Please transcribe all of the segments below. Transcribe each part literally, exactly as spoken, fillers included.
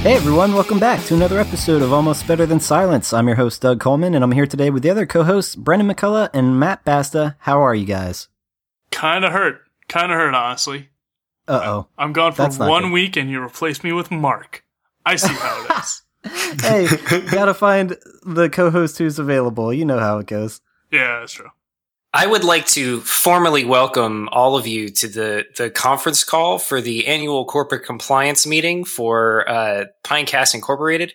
Hey everyone, welcome back to another episode of Almost Better Than Silence. I'm your host, Doug Coleman, and I'm here today with the other co-hosts, Brendan McCullough and Matt Basta. How are you guys? Kind of hurt. Kind of hurt, honestly. Uh-oh. I'm gone for one good. week, and you replace me with Mark. I see how it is. Hey, gotta find the co-host who's available. You know how it goes. Yeah, that's true. I would like to formally welcome all of you to the, the conference call for the annual corporate compliance meeting for uh, Pinecast Incorporated.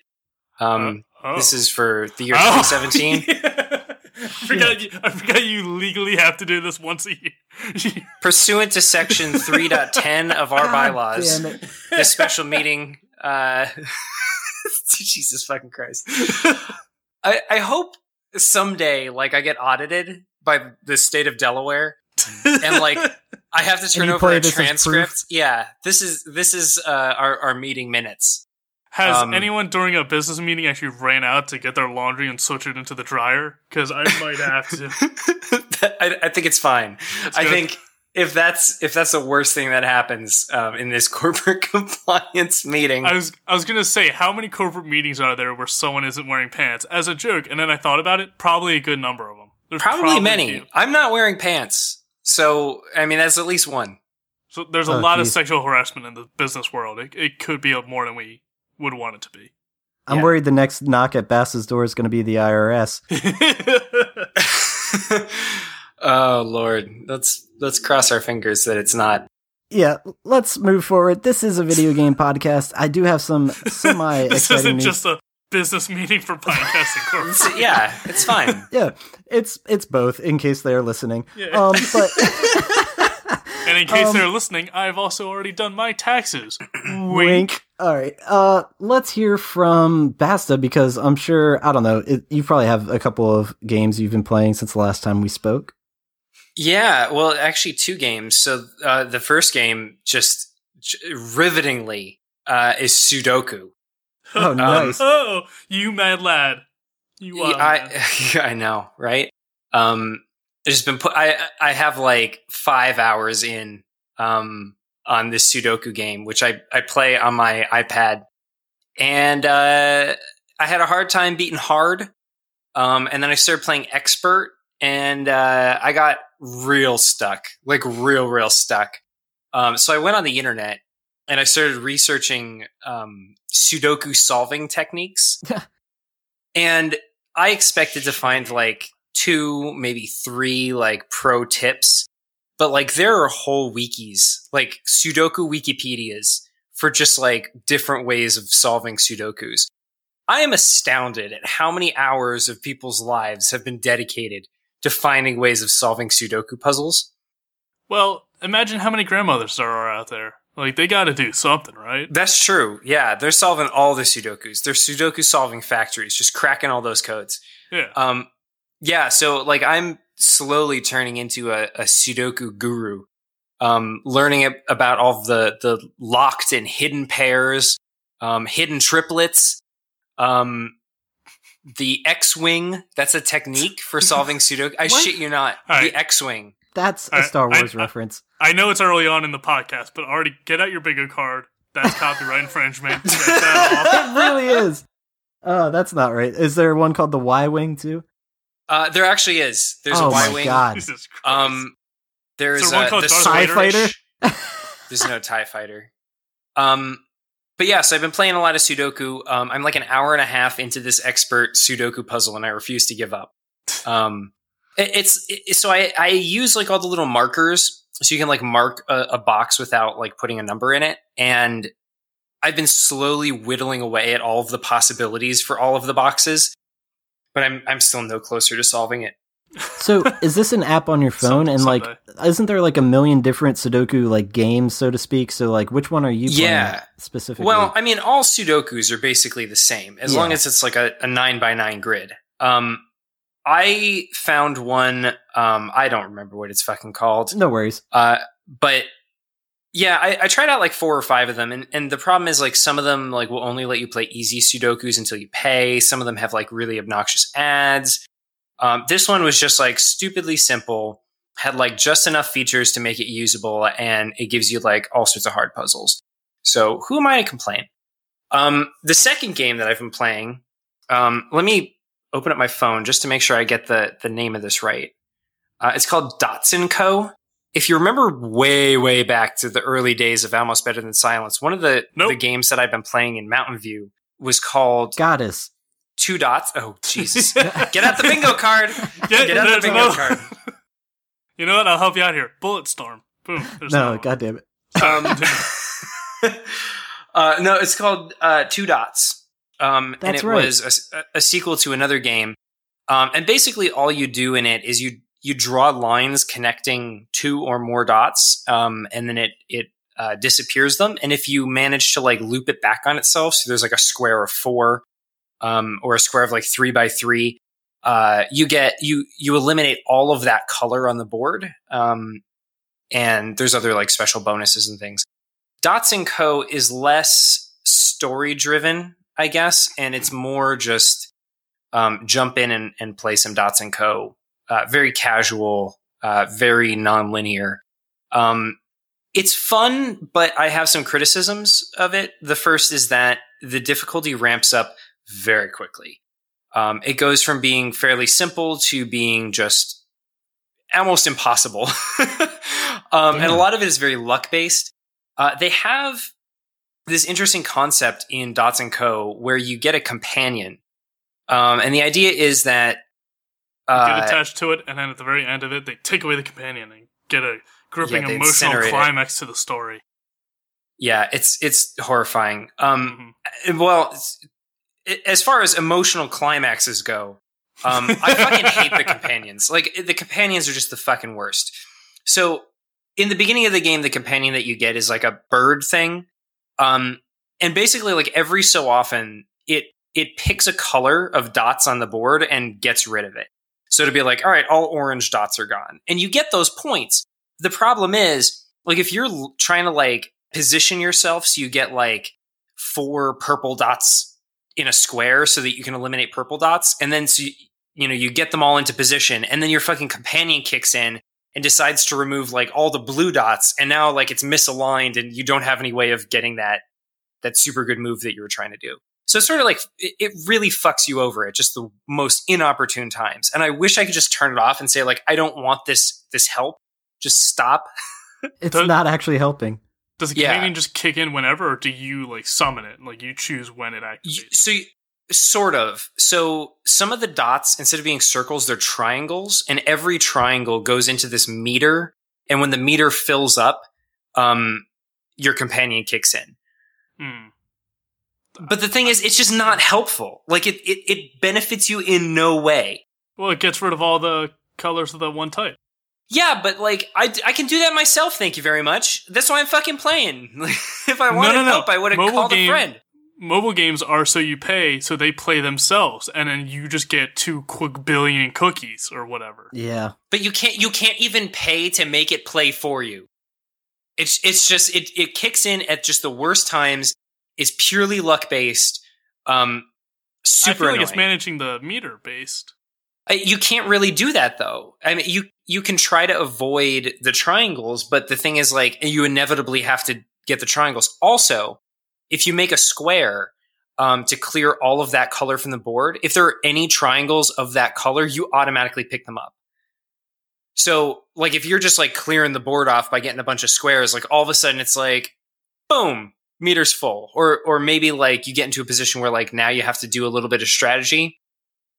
Um, uh, oh. This is for the year oh, twenty seventeen. Yeah. I, forgot you, I forgot you legally have to do this once a year. Pursuant to section three point ten of our bylaws, ah, this special meeting... Uh, Jesus fucking Christ. I, I hope someday, like, I get audited by the state of Delaware, and like I have to turn over a transcript. Yeah, this is this is uh, our our meeting minutes. Has um, anyone during a business meeting actually ran out to get their laundry and switch it into the dryer? Because I might have to. I, I think it's fine. It's I good. think if that's if that's the worst thing that happens um, in this corporate compliance meeting, I was I was gonna say, how many corporate meetings are there where someone isn't wearing pants as a joke? And then I thought about it, probably a good number of them. There's probably, probably many. Few. I'm not wearing pants. So, I mean, that's at least one. So there's a oh, lot geez. of sexual harassment in the business world. It, it could be more than we would want it to be. I'm yeah. worried the next knock at Bass's door is going to be the I R S. Oh, Lord. Let's, let's cross our fingers that it's not. Yeah, let's move forward. This is a video game podcast. I do have some semi-exciting This isn't news. just a... business meeting for Pinecast Incorporated. Yeah, it's fine. Yeah, it's it's both, in case they're listening. Yeah. Um, but and in case um, they're listening, I've also already done my taxes. Wink. Wink. All right, uh, let's hear from Basta, because I'm sure, I don't know, it, you probably have a couple of games you've been playing since the last time we spoke. Yeah, well, actually two games. So uh, the first game, just j- rivetingly, uh, is Sudoku. Oh, nice. Um, oh, you mad lad. You are. I, I know, right? Um, I've just been put, I, I have like five hours in, um, on this Sudoku game, which I, I play on my iPad. And, uh, I had a hard time beating hard. Um, and then I started playing expert, and, uh, I got real stuck, like real, real stuck. Um, so I went on the internet and I started researching, um, Sudoku solving techniques. And I expected to find like two, maybe three like pro tips, but like there are whole wikis, like Sudoku Wikipedias for just like different ways of solving Sudokus. I am astounded at how many hours of people's lives have been dedicated to finding ways of solving Sudoku puzzles. Well, imagine how many grandmothers there are out there. Like, they gotta do something, right? That's true, yeah. They're solving all the Sudokus. They're Sudoku-solving factories, just cracking all those codes. Yeah. Um, yeah, so, like, I'm slowly turning into a, a Sudoku guru, um, learning ab- about all the, the locked and hidden pairs, um, hidden triplets, um, the X-Wing. That's a technique for solving Sudoku. I shit you not. All the right. X-Wing. That's I, a Star Wars I, I, reference. I know it's early on in the podcast, but already get out your bingo card. That's copyright infringement. That really is. Oh, that's not right. Is there one called the Y-Wing too? Uh, there actually is. There's oh a Y-Wing. Oh my god. Jesus Christ. Um, there's is there one uh, called the Tie Fighter. There's no Tie Fighter. Um, but yeah, so I've been playing a lot of Sudoku. Um, I'm like an hour and a half into this expert Sudoku puzzle, and I refuse to give up. Um. It's, it's so I, I use like all the little markers, so you can like mark a, a box without like putting a number in it. And I've been slowly whittling away at all of the possibilities for all of the boxes, but I'm I'm still no closer to solving it. So is this an app on your phone? and like, isn't there like a million different Sudoku like games, so to speak? So like, which one are you playing yeah. specifically? Well, I mean, all Sudokus are basically the same as yeah. long as it's like a, a nine by nine grid. Um, I found one, um, I don't remember what it's fucking called. No worries. Uh, but yeah, I, I tried out like four or five of them. And, and the problem is like some of them like will only let you play easy Sudokus until you pay. Some of them have like really obnoxious ads. Um, this one was just like stupidly simple, had like just enough features to make it usable. And it gives you like all sorts of hard puzzles. So who am I to complain? Um, the second game that I've been playing, um, let me open up my phone just to make sure I get the, the name of this right. Uh, it's called Dotson Co. If you remember way, way back to the early days of Almost Better Than Silence, one of the, nope. the games that I've been playing in Mountain View was called... Goddess. Two Dots. Oh, Jesus. Get out the bingo card. Get, Get out no, the bingo no. card. You know what? I'll help you out here. Bulletstorm. Boom. There's no, no goddamn it. Um, uh, no, it's called uh, Two Dots. Um, That's and it right. was a, a sequel to another game. Um, and basically all you do in it is you You draw lines connecting two or more dots, um, and then it it uh, disappears them. And if you manage to like loop it back on itself, so there's like a square of four, um, or a square of like three by three, uh, you get you you eliminate all of that color on the board. Um, and there's other like special bonuses and things. Dotson Co is less story driven, I guess, and it's more just um, jump in and, and play some Dotson Co. Uh, very casual, uh, very non-linear. Um, it's fun, but I have some criticisms of it. The first is that the difficulty ramps up very quickly. Um, it goes from being fairly simple to being just almost impossible. um, and a lot of it is very luck-based. Uh, they have this interesting concept in Dotson Co. where you get a companion. Um, and the idea is that You get attached to it, and then at the very end of it, they take away the companion and get a gripping yeah, emotional climax to the story. Yeah, it's it's horrifying. Um, mm-hmm. Well, it, as far as emotional climaxes go, um, I fucking hate the companions. Like, the companions are just the fucking worst. So, in the beginning of the game, the companion that you get is like a bird thing. Um, and basically, like, every so often, it it picks a color of dots on the board and gets rid of it. So to be like, all right, all orange dots are gone. And you get those points. The problem is, like, if you're l- trying to, like, position yourself so you get, like, four purple dots in a square so that you can eliminate purple dots, and then, so you, you know, you get them all into position, and then your fucking companion kicks in and decides to remove, like, all the blue dots, and now, like, it's misaligned, and you don't have any way of getting that that super good move that you were trying to do. So it's sort of like, it really fucks you over at just the most inopportune times. And I wish I could just turn it off and say, like, I don't want this this help. Just stop. It's does, not actually helping. Does the companion yeah. just kick in whenever, or do you, like, summon it? Like, you choose when it activates. You, so, you, sort of. So some of the dots, instead of being circles, they're triangles. And every triangle goes into this meter. And when the meter fills up, um, your companion kicks in. Hmm. But the thing is, it's just not helpful. Like, it, it, it benefits you in no way. Well, it gets rid of all the colors of that one type. Yeah, but, like, I, I can do that myself, thank you very much. That's why I'm fucking playing. If I wanted no, no, no. help, I would have called game, a friend. Mobile games are so you pay, so they play themselves, and then you just get two quick billion cookies or whatever. Yeah. But you can't you can't even pay to make it play for you. It's, it's just, it, it kicks in at just the worst times. Is purely luck-based, um, super annoying. I feel like it's managing the meter-based. You can't really do that, though. I mean, you you can try to avoid the triangles, but the thing is, like, you inevitably have to get the triangles. Also, if you make a square um, to clear all of that color from the board, if there are any triangles of that color, you automatically pick them up. So, like, if you're just, like, clearing the board off by getting a bunch of squares, like, all of a sudden it's like, boom! Meter's full, or or maybe like you get into a position where like now you have to do a little bit of strategy.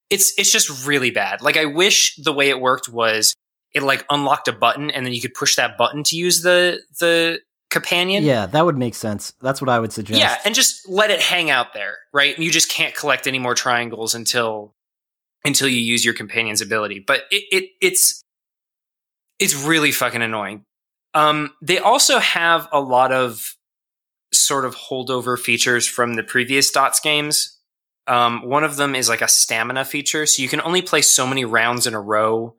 It's it's just really bad. Like, I wish the way it worked was it like unlocked a button and then you could push that button to use the the companion. Yeah, that would make sense. That's what I would suggest. Yeah, and just let it hang out there, right? And you just can't collect any more triangles until until you use your companion's ability. But it, it it's it's really fucking annoying. Um, they also have a lot of sort of holdover features from the previous Dots games. Um, one of them is like a stamina feature. So you can only play so many rounds in a row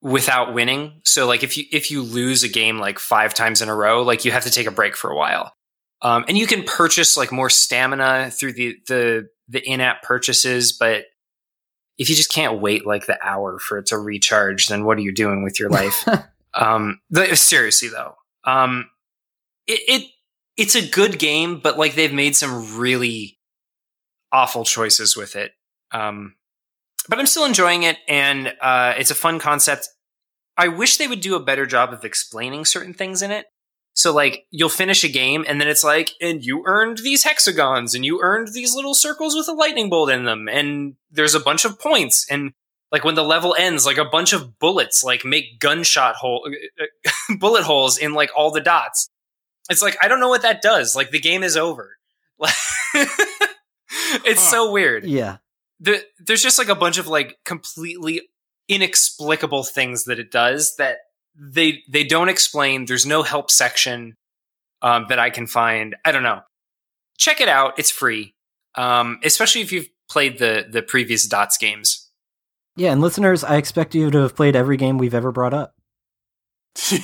without winning. So like if you, if you lose a game like five times in a row, like you have to take a break for a while. Um, and you can purchase like more stamina through the, the, the in-app purchases. But if you just can't wait like the hour for it to recharge, then what are you doing with your life? um, the, seriously though. Um, it, it, it's a good game, but like they've made some really awful choices with it. Um, but I'm still enjoying it, and uh, it's a fun concept. I wish they would do a better job of explaining certain things in it. So like you'll finish a game and then it's like, and you earned these hexagons and you earned these little circles with a lightning bolt in them. And there's a bunch of points. And like when the level ends, like a bunch of bullets, like make gunshot hole bullet holes in like all the dots. It's like, I don't know what that does. Like the game is over. It's huh. so weird. Yeah. The, there's just like a bunch of like completely inexplicable things that it does that they they don't explain. There's no help section um, that I can find. I don't know. Check it out. It's free, um, especially if you've played the the previous Dots games. Yeah, and listeners, I expect you to have played every game we've ever brought up. I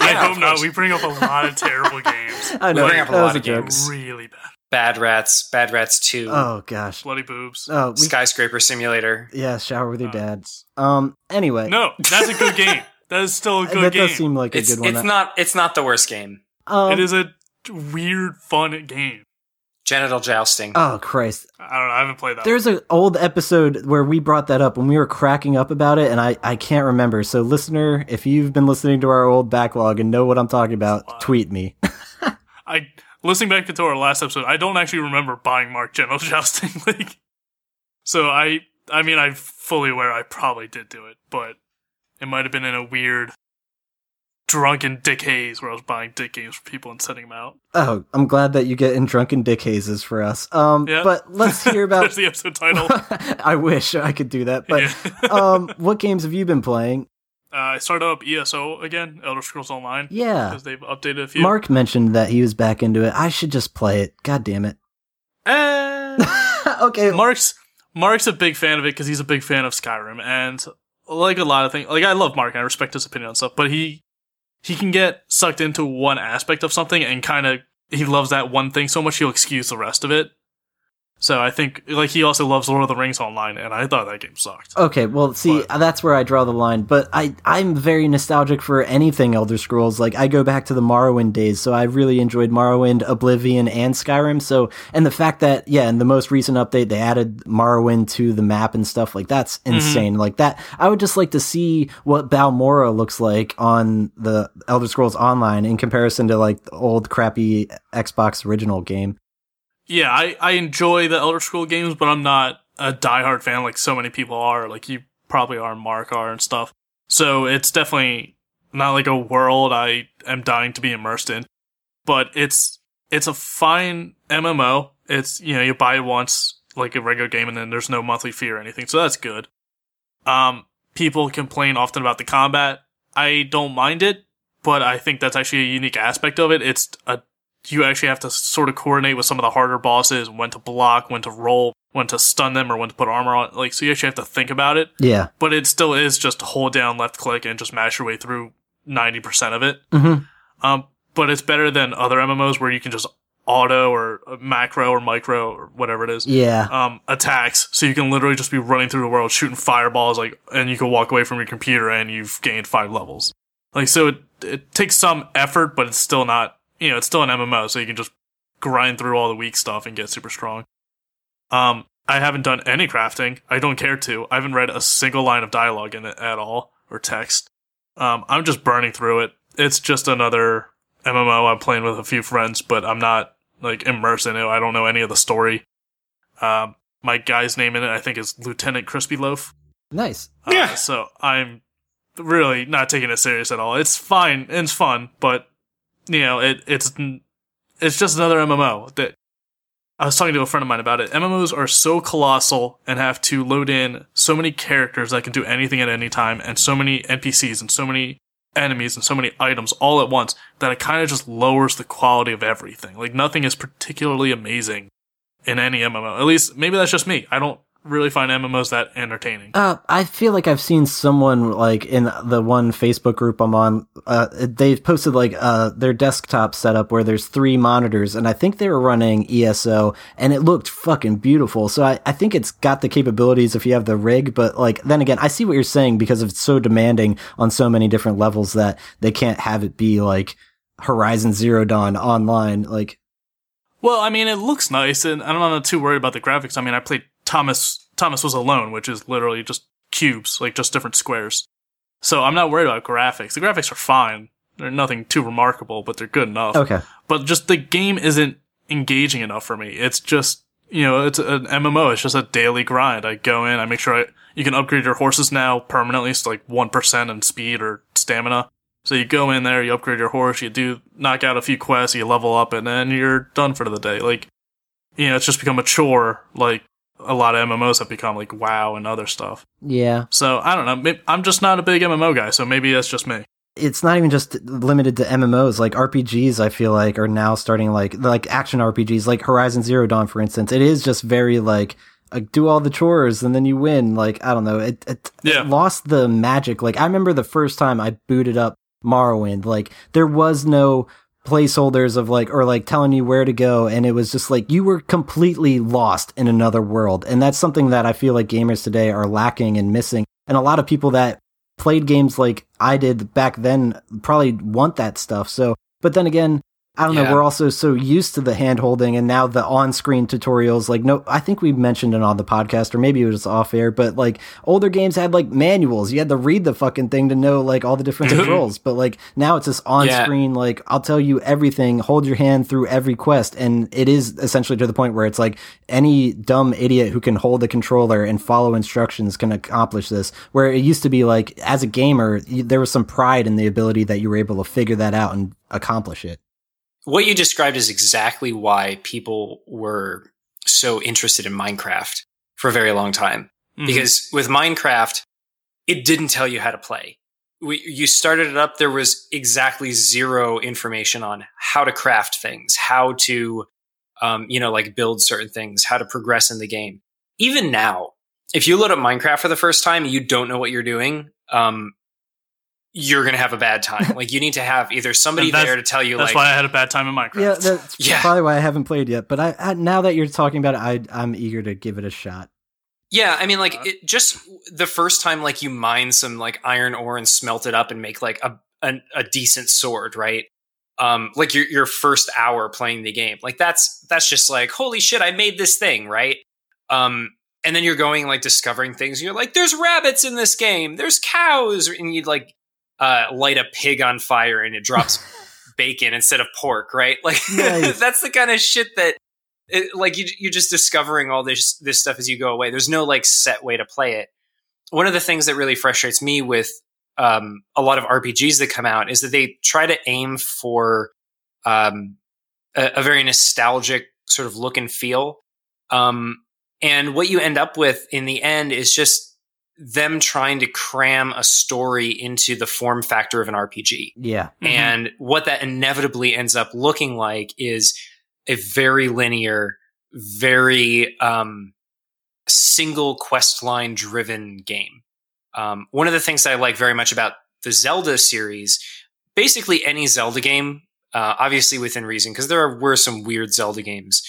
yeah, hope not. We bring up a lot of terrible games. I know. We bring up a lot of games. Really bad. Bad Rats. Bad Rats two. Oh, gosh. Bloody Boobs. Oh, we... Skyscraper Simulator. Yeah, Shower with Your uh, Dads. Um. Anyway. No, that's a good game. That is still a good that game. That does seem like a it's, good one. It's not, it's not the worst game. Um, it is a weird, fun game. Genital Jousting. Oh, Christ. I don't know. I haven't played that. There's one. An old episode where we brought that up when we were cracking up about it, and I, I can't remember. So, listener, if you've been listening to our old backlog and know what I'm talking about, tweet me. I... Listening back to our last episode, I don't actually remember buying Mark Genital Jousting. Like, so I, I mean, I'm fully aware I probably did do it, but it might have been in a weird, drunken dick haze where I was buying dick games for people and sending them out. Oh, I'm glad that you get in drunken dick hazes for us. Um, yeah. But let's hear about... There's the episode title. I wish I could do that, but yeah. um, what games have you been playing? Uh, I started up E S O again, Elder Scrolls Online. Yeah. Because they've updated a few. Mark mentioned that he was back into it. I should just play it. God damn it. Uh, okay. Mark's Mark's a big fan of it because he's a big fan of Skyrim. And like a lot of things, like I love Mark and I respect his opinion on stuff, but he he can get sucked into one aspect of something and kind of, he loves that one thing so much he'll excuse the rest of it. So I think, like, he also loves Lord of the Rings Online, and I thought that game sucked. Okay, well, see, but. That's where I draw the line, but I, I'm very nostalgic for anything Elder Scrolls. Like, I go back to the Morrowind days, so I really enjoyed Morrowind, Oblivion, and Skyrim. So, and the fact that, yeah, in the most recent update, they added Morrowind to the map and stuff, like, that's insane. Mm-hmm. Like, that, I would just like to see what Balmora looks like on the Elder Scrolls Online in comparison to, like, the old crappy Xbox original game. Yeah, I, I enjoy the Elder Scrolls games, but I'm not a diehard fan like so many people are. Like, you probably are, Mark are, and stuff. So it's definitely not like a world I am dying to be immersed in. But it's it's a fine M M O. It's, you know, you buy it once, like a regular game, and then there's no monthly fee or anything, so that's good. Um, people complain often about the combat. I don't mind it, but I think that's actually a unique aspect of it. It's a You actually have to sort of coordinate with some of the harder bosses, when to block, when to roll, when to stun them, or when to put armor on. Like, so you actually have to think about it. Yeah. But it still is just hold down, left click, and just mash your way through ninety percent of it. Mm-hmm. Um, but it's better than other M M Os where you can just auto or macro or micro or whatever it is. Yeah. Um, attacks. So you can literally just be running through the world, shooting fireballs, like, and you can walk away from your computer and you've gained five levels. Like, so it, it takes some effort, but it's still not. You know, it's still an M M O, so you can just grind through all the weak stuff and get super strong. Um, I haven't done any crafting. I don't care to. I haven't read a single line of dialogue in it at all, or text. Um, I'm just burning through it. It's just another M M O I'm playing with a few friends, but I'm not, like, immersed in it. I don't know any of the story. Um, my guy's name in it, I think, is Lieutenant Crispy Loaf. Nice. Uh, yeah. So I'm really not taking it serious at all. It's fine. It's fun, but... You know, it it's it's just another M M O. That I was talking to a friend of mine about it. M M Os are so colossal and have to load in so many characters that can do anything at any time, and so many N P Cs and so many enemies and so many items all at once that it kind of just lowers the quality of everything. Like, nothing is particularly amazing in any M M O. At least, maybe that's just me. I don't really find M M Os that entertaining. Uh, I feel like I've seen someone, like, in the one Facebook group I'm on, uh, they've posted, like, uh, their desktop setup where there's three monitors, and I think they were running E S O, and it looked fucking beautiful. So I, I think it's got the capabilities if you have the rig, but, like, then again, I see what you're saying because it's so demanding on so many different levels that they can't have it be, like, Horizon Zero Dawn online. Like, well, I mean, it looks nice, and I'm not too worried about the graphics. I mean, I played Thomas. Thomas was alone, which is literally just cubes, like just different squares. So I'm not worried about graphics. The graphics are fine. They're nothing too remarkable, but they're good enough. Okay. But just the game isn't engaging enough for me. It's just, you know, it's an M M O. It's just a daily grind. I go in, I make sure I, you can upgrade your horses now permanently, so like one percent in speed or stamina. So you go in there, you upgrade your horse, you do knock out a few quests, you level up, and then you're done for the day. Like, you know, it's just become a chore, like a lot of M M Os have become, like WoW and other stuff. Yeah. So I don't know. Maybe, I'm just not a big M M O guy, so maybe that's just me. It's not even just limited to M M Os. Like R P Gs, I feel like are now starting like like action R P Gs, like Horizon Zero Dawn, for instance. It is just very like, like do all the chores and then you win. Like I don't know. It it, yeah. it lost the magic. Like I remember the first time I booted up Morrowind. Like there was no placeholders of like or like telling you where to go, and it was just like you were completely lost in another world. And that's something that I feel like gamers today are lacking and missing. And a lot of people that played games like I did back then probably want that stuff. So, but then again, I don't yeah. know, we're also so used to the hand holding and now the on-screen tutorials. Like, no, I think we mentioned it on the podcast, or maybe it was off air, but like older games had like manuals. You had to read the fucking thing to know like all the different controls. But like now it's this on-screen, yeah. like I'll tell you everything, hold your hand through every quest. And it is essentially to the point where it's like any dumb idiot who can hold the controller and follow instructions can accomplish this. Where it used to be like, as a gamer, there was some pride in the ability that you were able to figure that out and accomplish it. What you described is exactly why people were so interested in Minecraft for a very long time. Mm-hmm. Because with Minecraft, it didn't tell you how to play. We, you started it up, there was exactly zero information on how to craft things, how to, um, you know, like build certain things, how to progress in the game. Even now, if you load up Minecraft for the first time and you don't know what you're doing, um, you're going to have a bad time. Like, you need to have either somebody there to tell you, that's like... That's why I had a bad time in Minecraft. Yeah, that's yeah. probably why I haven't played yet. But I, I, now that you're talking about it, I, I'm eager to give it a shot. Yeah, I mean, like, uh, it just the first time, like, you mine some, like, iron ore and smelt it up and make, like, a a, a decent sword, right? Um, like, your your first hour playing the game. Like, that's that's just like, holy shit, I made this thing, right? Um... And then you're going, like, discovering things. And you're like, there's rabbits in this game. There's cows. And you'd, like... Uh, light a pig on fire and it drops bacon instead of pork, right? Like nice. That's the kind of shit that, it, like, you, you're just discovering all this this stuff as you go away. There's no like set way to play it. One of the things that really frustrates me with um, a lot of R P Gs that come out is that they try to aim for um, a, a very nostalgic sort of look and feel, um, and what you end up with in the end is just them trying to cram a story into the form factor of an R P G. Yeah. Mm-hmm. And what that inevitably ends up looking like is a very linear, very um, single questline driven game. Um, one of the things that I like very much about the Zelda series, basically any Zelda game, uh, obviously within reason, because there are, were some weird Zelda games,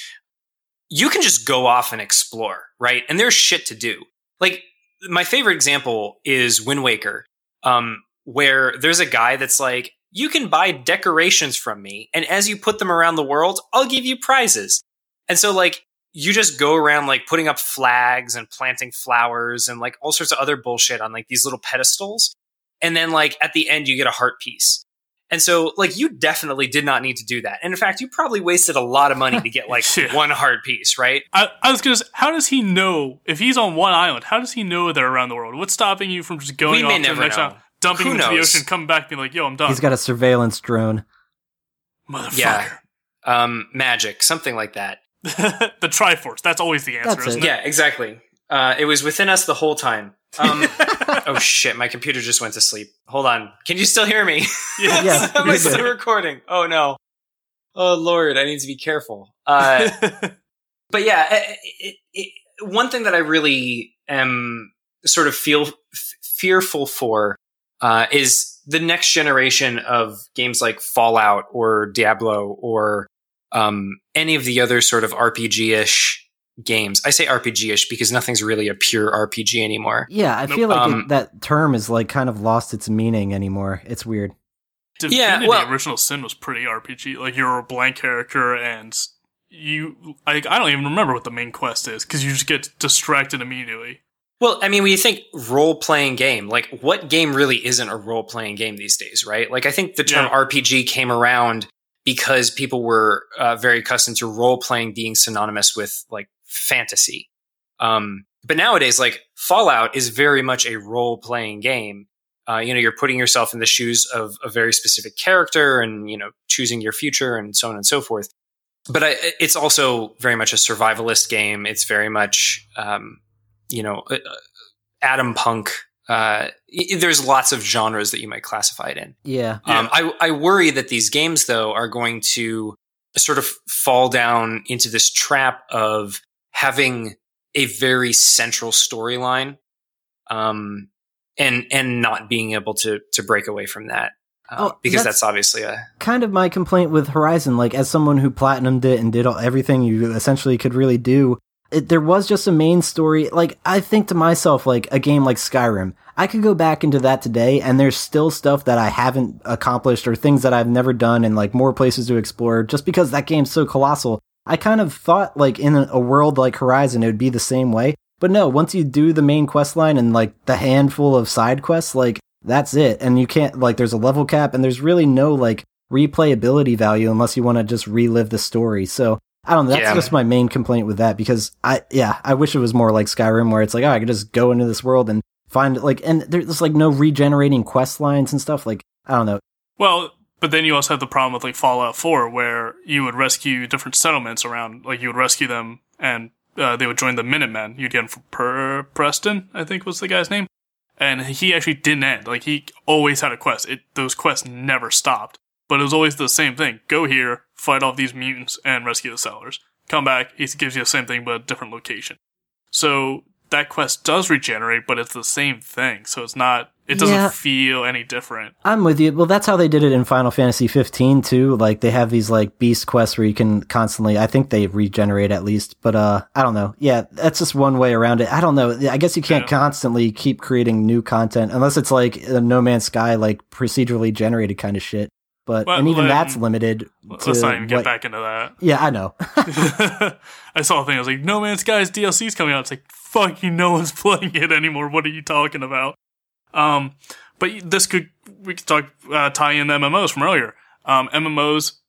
you can just go off and explore, right? And there's shit to do. Like, my favorite example is Wind Waker, um, where there's a guy that's like, you can buy decorations from me, and as you put them around the world, I'll give you prizes. And so, like, you just go around, like, putting up flags and planting flowers and, like, all sorts of other bullshit on, like, these little pedestals. And then, like, at the end, you get a heart piece. And so, like, you definitely did not need to do that. And in fact, you probably wasted a lot of money to get, like, yeah. one heart piece, right? I, I was going to say, how does he know, if he's on one island, how does he know they're around the world? What's stopping you from just going we off to the next know. island, dumping into the ocean, coming back, being like, yo, I'm done. He's got a surveillance drone. Motherfucker. Yeah. Um, magic, something like that. The Triforce, that's always the answer, that's isn't it? it? Yeah, exactly. Uh, it was within us the whole time. Um, oh shit, my computer just went to sleep. Hold on. Can you still hear me? Yes. yes Am I still recording? Oh no. Oh Lord, I need to be careful. Uh, but yeah, it, it, it, one thing that I really am sort of feel f- fearful for uh, is the next generation of games like Fallout or Diablo or um, any of the other sort of R P G-ish games. I say R P G-ish because nothing's really a pure R P G anymore. Yeah, I nope. feel like um, it, that term is like kind of lost its meaning anymore. It's weird. Divinity yeah, well, Original Sin was pretty R P G. Like, you're a blank character, and you... Like, I don't even remember what the main quest is, because you just get distracted immediately. Well, I mean, when you think role-playing game, like, what game really isn't a role-playing game these days, right? Like, I think the term yeah. R P G came around because people were uh, very accustomed to role-playing being synonymous with, like, fantasy. Um, but nowadays, like, Fallout is very much a role-playing game. Uh, you know, you're putting yourself in the shoes of a very specific character and, you know, choosing your future and so on and so forth. But I, it's also very much a survivalist game. It's very much, um, you know, uh, Atom Punk. Uh, there's lots of genres that you might classify it in. Yeah. Um, I, I worry that these games, though, are going to sort of fall down into this trap of having a very central storyline. Um, And and not being able to to break away from that, uh, oh, because that's, that's obviously a kind of my complaint with Horizon. Like, as someone who platinumed it and did all, everything you essentially could really do, it, there was just a main story. Like, I think to myself, like a game like Skyrim, I could go back into that today, and there's still stuff that I haven't accomplished or things that I've never done, and like more places to explore, just because that game's so colossal. I kind of thought like in a world like Horizon, it would be the same way. But no, once you do the main quest line and, like, the handful of side quests, like, that's it. And you can't, like, there's a level cap, and there's really no, like, replayability value unless you want to just relive the story. So, I don't know, that's yeah. just my main complaint with that, because, I yeah, I wish it was more like Skyrim, where it's like, oh, I could just go into this world and find, like, and there's, like, no regenerating quest lines and stuff, like, I don't know. Well, but then you also have the problem with, like, Fallout four, where you would rescue different settlements around, like, you would rescue them, and... Uh, they would join the Minutemen. You'd get him from per- Preston, I think was the guy's name. And he actually didn't end. Like, he always had a quest. It, those quests never stopped. But it was always the same thing. Go here, fight off these mutants, and rescue the settlers. Come back, he gives you the same thing, but a different location. So, that quest does regenerate, but it's the same thing. So, it's not... It doesn't yeah. feel any different. I'm with you. Well, that's how they did it in Final Fantasy fifteen, too. Like, they have these, like, beast quests where you can constantly... I think they regenerate, at least. But, uh, I don't know. Yeah, that's just one way around it. I don't know. I guess you can't yeah. constantly keep creating new content, unless it's, like, a No Man's Sky, like, procedurally generated kind of shit. But, well, and even well, that's limited well, to... Let's not even get what, back into that. Yeah, I know. I saw a thing, I was like, No Man's Sky's D L C's coming out. It's like, fuck you, no one's playing it anymore. What are you talking about? Um, but this could, we could talk, uh, tie in the M M Os from earlier. Um, M M Os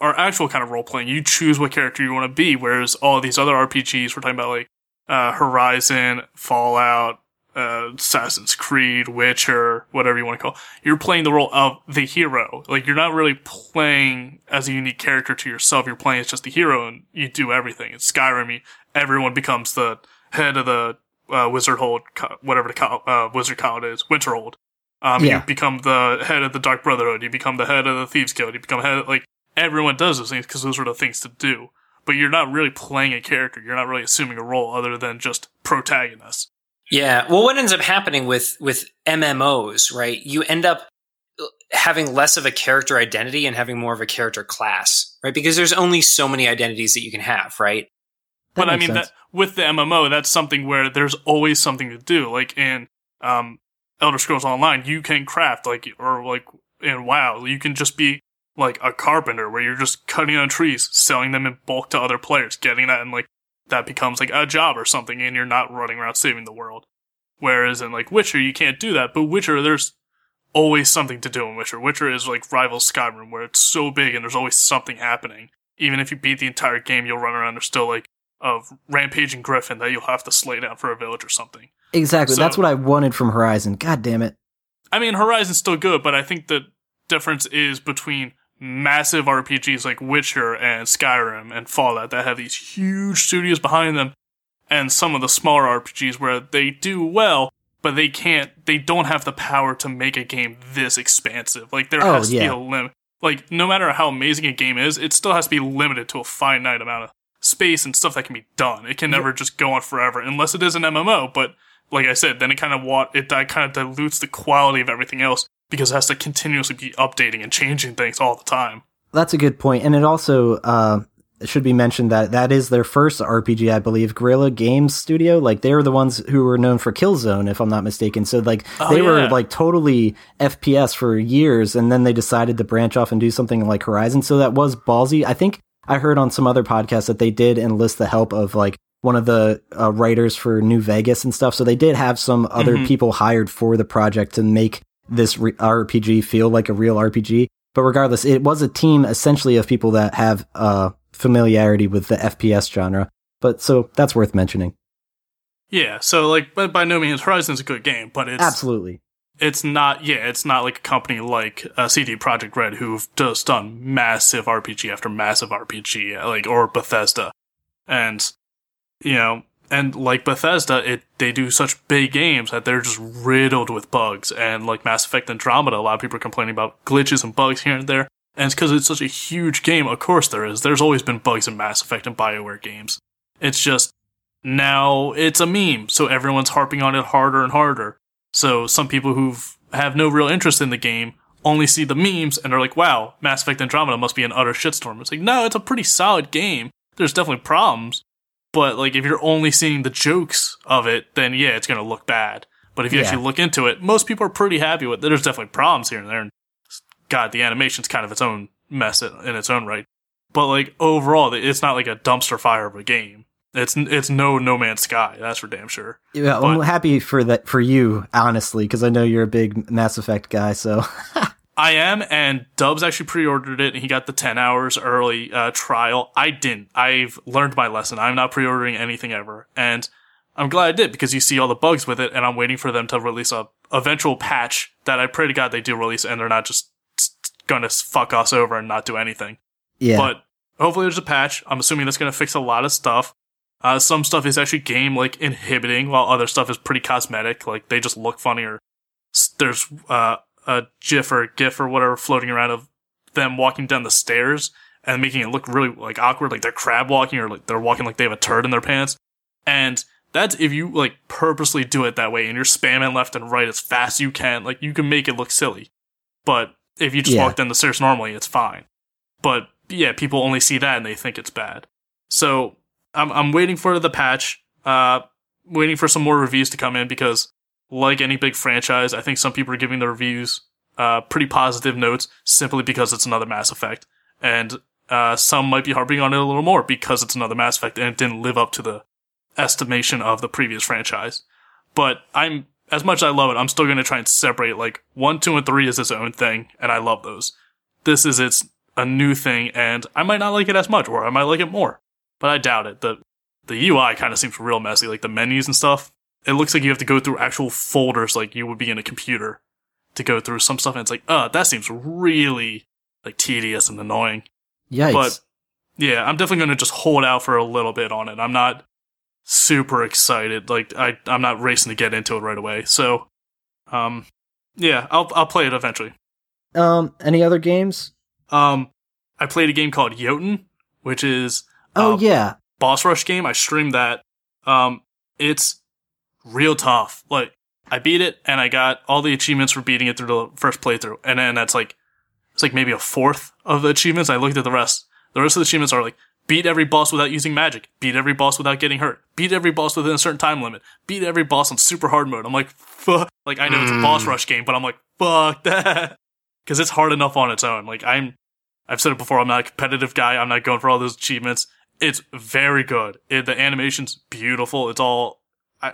are actual kind of role-playing. You choose what character you want to be, whereas all these other R P Gs, we're talking about like, uh, Horizon, Fallout, uh, Assassin's Creed, Witcher, whatever you want to call it. You're playing the role of the hero. Like, you're not really playing as a unique character to yourself. You're playing as just the hero, and you do everything. In Skyrim, you, everyone becomes the head of the Uh, Wizardhold, whatever the co- uh, wizard call it is, Winterhold. Um, yeah. You become the head of the Dark Brotherhood. You become the head of the Thieves Guild. You become head of, like, everyone does those things because those are the things to do. But you're not really playing a character. You're not really assuming a role other than just protagonist. Yeah. Well, what ends up happening with with M M Os, right? You end up having less of a character identity and having more of a character class, right? Because there's only so many identities that you can have, right? That but I mean, that, with the M M O, that's something where there's always something to do. Like in um, Elder Scrolls Online, you can craft, like, or like in WoW, you can just be like a carpenter where you're just cutting down trees, selling them in bulk to other players, getting that, and like that becomes like a job or something, and you're not running around saving the world. Whereas in like Witcher, you can't do that, but Witcher, there's always something to do in Witcher. Witcher is like rival Skyrim, where it's so big and there's always something happening. Even if you beat the entire game, you'll run around, there's still like of rampaging griffin that you'll have to slay down for a village or something. Exactly. So, that's what I wanted from Horizon. God damn it. I mean, Horizon's still good, but I think the difference is between massive R P Gs like Witcher and Skyrim and Fallout that have these huge studios behind them and some of the smaller R P Gs where they do well, but they can't, they don't have the power to make a game this expansive. Like, there oh, has to yeah. be a limit. Like, no matter how amazing a game is, it still has to be limited to a finite amount of space and stuff that can be done. It can never just go on forever, unless it is an M M O. But like I said, then it kind of wa- it that kind of dilutes the quality of everything else because it has to continuously be updating and changing things all the time. That's a good point, and it also uh, It should be mentioned that that is their first R P G, I believe, Guerrilla Games Studio. Like, they were the ones who were known for Killzone, if I'm not mistaken. So, like, oh, they yeah. were, like, totally F P S for years, and then they decided to branch off and do something like Horizon. So that was ballsy. I think I heard on some other podcasts that they did enlist the help of, like, one of the uh, writers for New Vegas and stuff. So they did have some other mm-hmm. people hired for the project to make this re- R P G feel like a real R P G. But regardless, it was a team essentially of people that have uh, familiarity with the F P S genre. But so that's worth mentioning. Yeah. So like, but by no means Horizon's a good game, but it's absolutely, it's not. Yeah. It's not like a company like uh, C D Projekt Red, who've just done massive R P G after massive R P G, like, or Bethesda. And, you know, and like Bethesda, it they do such big games that they're just riddled with bugs. And like Mass Effect Andromeda, a lot of people are complaining about glitches and bugs here and there. And it's because it's such a huge game. Of course there is. There's always been bugs in Mass Effect and BioWare games. It's just now it's a meme, so everyone's harping on it harder and harder. So some people who have no real interest in the game only see the memes and are like, wow, Mass Effect Andromeda must be an utter shitstorm. It's like, no, it's a pretty solid game. There's definitely problems. But, like, if you're only seeing the jokes of it, then, yeah, it's going to look bad. But if you yeah. actually look into it, most people are pretty happy with it. There's definitely problems here and there. And God, the animation's kind of its own mess in its own right. But, like, overall, it's not like a dumpster fire of a game. It's it's no No Man's Sky, that's for damn sure. Yeah, but I'm happy for that for you, honestly, because I know you're a big Mass Effect guy, so... I am, and Dubs actually pre-ordered it, and he got the ten hours early uh, trial. I didn't. I've learned my lesson. I'm not pre-ordering anything ever, and I'm glad I did, because you see all the bugs with it, and I'm waiting for them to release a eventual patch that I pray to God they do release, and they're not just gonna fuck us over and not do anything. Yeah. But hopefully there's a patch. I'm assuming that's gonna fix a lot of stuff. Uh, some stuff is actually game-like inhibiting, while other stuff is pretty cosmetic. Like, they just look funnier. There's... uh. a gif or gif or whatever floating around of them walking down the stairs and making it look really, like, awkward, like they're crab walking, or like they're walking like they have a turd in their pants. And that's if you, like, purposely do it that way and you're spamming left and right as fast as you can. Like, you can make it look silly. But if you just yeah. walk down the stairs normally, it's fine. But yeah, people only see that and they think it's bad. So I'm I'm waiting for the patch, uh, waiting for some more reviews to come in, because like any big franchise, I think some people are giving the reviews uh, pretty positive notes simply because it's another Mass Effect. And uh, some might be harping on it a little more because it's another Mass Effect and it didn't live up to the estimation of the previous franchise. But I'm, as much as I love it, I'm still going to try and separate, like, one, two, and three is its own thing, and I love those. This is its a new thing, and I might not like it as much, or I might like it more. But I doubt it. The, the U I kind of seems real messy, like the menus and stuff. It looks like you have to go through actual folders like you would be in a computer to go through some stuff. And it's like, oh, that seems really, like, tedious and annoying. Yikes. But, yeah, I'm definitely going to just hold out for a little bit on it. I'm not super excited. Like, I, I'm not racing to get into it right away. So, um, yeah, I'll I'll play it eventually. Um, any other games? Um, I played a game called Jotun, which is oh, a yeah. boss rush game. I streamed that. Um, it's... real tough. Like, I beat it, and I got all the achievements for beating it through the first playthrough, and then that's like, it's like maybe a fourth of the achievements. I looked at the rest. The rest of the achievements are like, beat every boss without using magic, beat every boss without getting hurt, beat every boss within a certain time limit, beat every boss on super hard mode. I'm like, fuck. Like, I know it's a boss rush game, but I'm like, fuck that. Because it's hard enough on its own. Like, I'm, I've said it before, I'm not a competitive guy. I'm not going for all those achievements. It's very good. It, the animation's beautiful. It's all...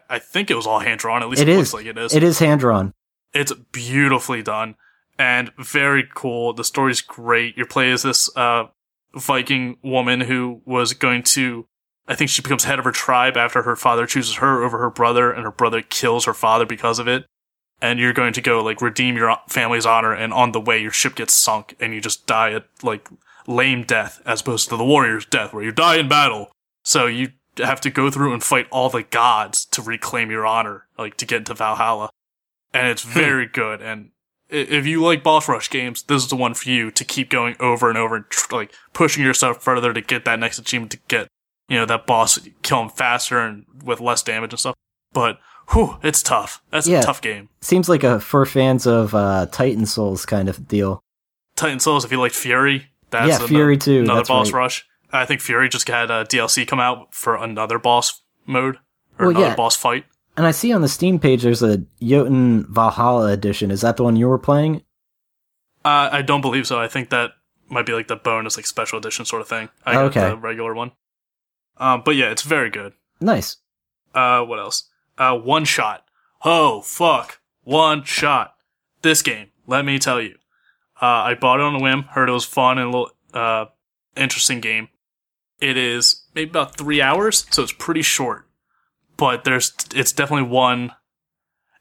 I think it was all hand-drawn, at least it, it looks like it is. It is hand-drawn. It's beautifully done, and very cool. The story's great. Your play is this uh, Viking woman who was going to... I think she becomes head of her tribe after her father chooses her over her brother, and her brother kills her father because of it. And you're going to go, like, redeem your family's honor, and on the way, your ship gets sunk, and you just die a, like, lame death, as opposed to the warrior's death, where you die in battle. So you... have to go through and fight all the gods to reclaim your honor, like, to get into Valhalla. And it's very good, and if you like boss rush games, this is the one for you to keep going over and over, and tr- like, pushing yourself further to get that next achievement, to get, you know, that boss, kill him faster and with less damage and stuff. But, whew, it's tough. That's yeah, a tough game. Seems like a for fans of uh, Titan Souls kind of deal. Titan Souls, if you like Fury, that's yeah, another, Fury too. another that's boss right. rush. I think Fury just had a D L C come out for another boss mode or well, another yeah. boss fight. And I see on the Steam page there's a Jotun Valhalla edition. Is that the one you were playing? Uh, I don't believe so. I think that might be like the bonus, like special edition sort of thing. I got okay. the regular one. Um, but yeah, it's very good. Nice. Uh, what else? Uh, One Shot. Oh, fuck. One Shot. This game, let me tell you. Uh, I bought it on a whim, heard it was fun and a little, uh, interesting game. It is maybe about three hours, so it's pretty short. But there's, it's definitely one,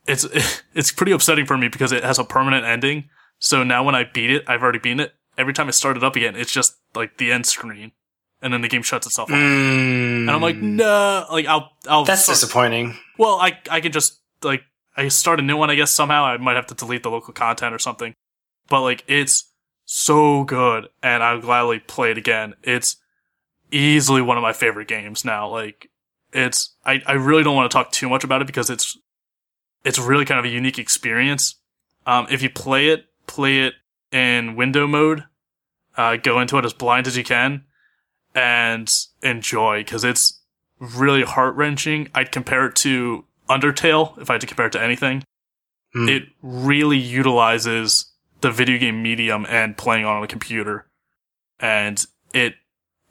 it's, it's pretty upsetting for me because it has a permanent ending. So now when I beat it, I've already beaten it. Every time I start it up again, it's just like the end screen. And then the game shuts itself off. Mm. And I'm like, no, like I'll, I'll. That's start. disappointing. Well, I, I can just, like, I start a new one, I guess somehow. I might have to delete the local content or something. But, like, it's so good, and I'll gladly play it again. It's easily one of my favorite games now. Like, it's, I, I really don't want to talk too much about it because it's, it's really kind of a unique experience. Um, if you play it, play it in window mode, uh, go into it as blind as you can, and enjoy, because it's really heart-wrenching. I'd compare it to Undertale, if I had to compare it to anything. Mm. It really utilizes the video game medium and playing on a computer. And it,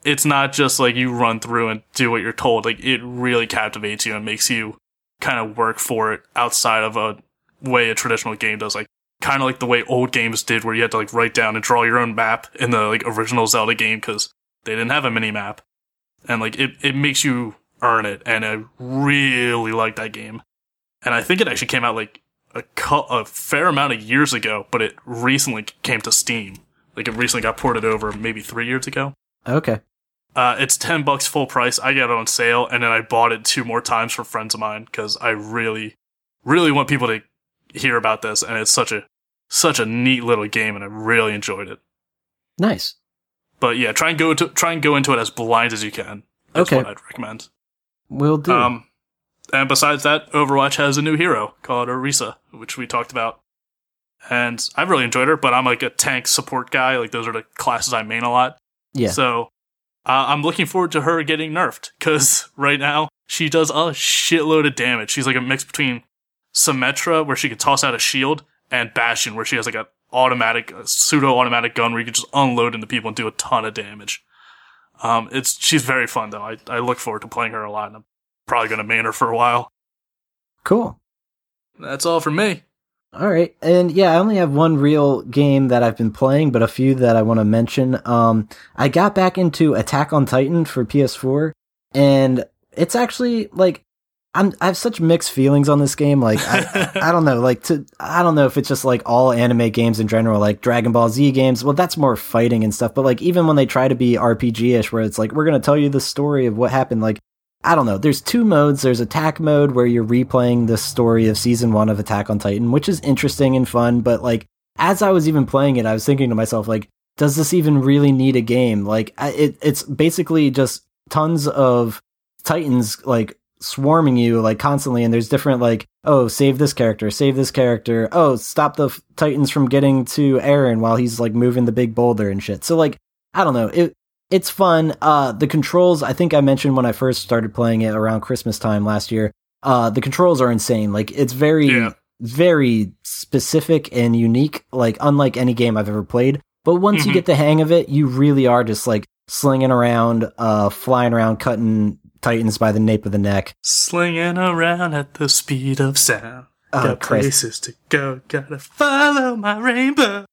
it's not just like you run through and do what you're told. Like, it really captivates you and makes you kind of work for it outside of a way a traditional game does. Like, kind of like the way old games did where you had to like write down and draw your own map in the like original Zelda game because they didn't have a mini map. And like, it, it makes you earn it. And I really like that game. And I think it actually came out like A, co- a fair amount of years ago, but it recently came to Steam. Like, it recently got ported over maybe three years ago. Okay. Uh, it's ten bucks full price. I got it on sale, and then I bought it two more times for friends of mine, because I really, really want people to hear about this, and it's such a such a neat little game, and I really enjoyed it. Nice. But yeah, try and go to, try and go into it as blind as you can. That's okay. What I'd recommend. Will do. Um, And besides that, Overwatch has a new hero called Orisa, which we talked about. And I've really enjoyed her, but I'm like a tank support guy. Like, those are the classes I main a lot. Yeah. So uh, I'm looking forward to her getting nerfed, because right now she does a shitload of damage. She's like a mix between Symmetra, where she can toss out a shield, and Bastion, where she has like an automatic, a pseudo-automatic gun where you can just unload into people and do a ton of damage. Um, it's she's very fun, though. I, I look forward to playing her a lot, and I'm probably going to main her for a while. Cool. That's all from me. All right. And yeah, I only have one real game that I've been playing, but a few that I want to mention. Um, I got back into Attack on Titan for P S four, and it's actually like, I'm, I have such mixed feelings on this game. Like, I, I don't know, like to, I don't know if it's just like all anime games in general, like Dragon Ball Z games. Well, that's more fighting and stuff. But like, even when they try to be R P G-ish, where it's like, we're going to tell you the story of what happened. Like, I don't know. There's two modes. There's attack mode, where you're replaying the story of season one of Attack on Titan, which is interesting and fun. But like, as I was even playing it, I was thinking to myself, like, does this even really need a game? Like, it, it's basically just tons of Titans like swarming you like constantly. And there's different like, oh, save this character, save this character. Oh, stop the f- Titans from getting to Eren while he's like moving the big boulder and shit. So like, I don't know. It, It's fun. Uh, the controls, I think I mentioned when I first started playing it around Christmas time last year, uh, the controls are insane. Like, it's very, yeah. very specific and unique, like, unlike any game I've ever played. But once mm-hmm. you get the hang of it, you really are just, like, slinging around, uh, flying around, cutting Titans by the nape of the neck. Slinging around at the speed of sound. Oh, got Christ. Places to go, gotta follow my rainbow.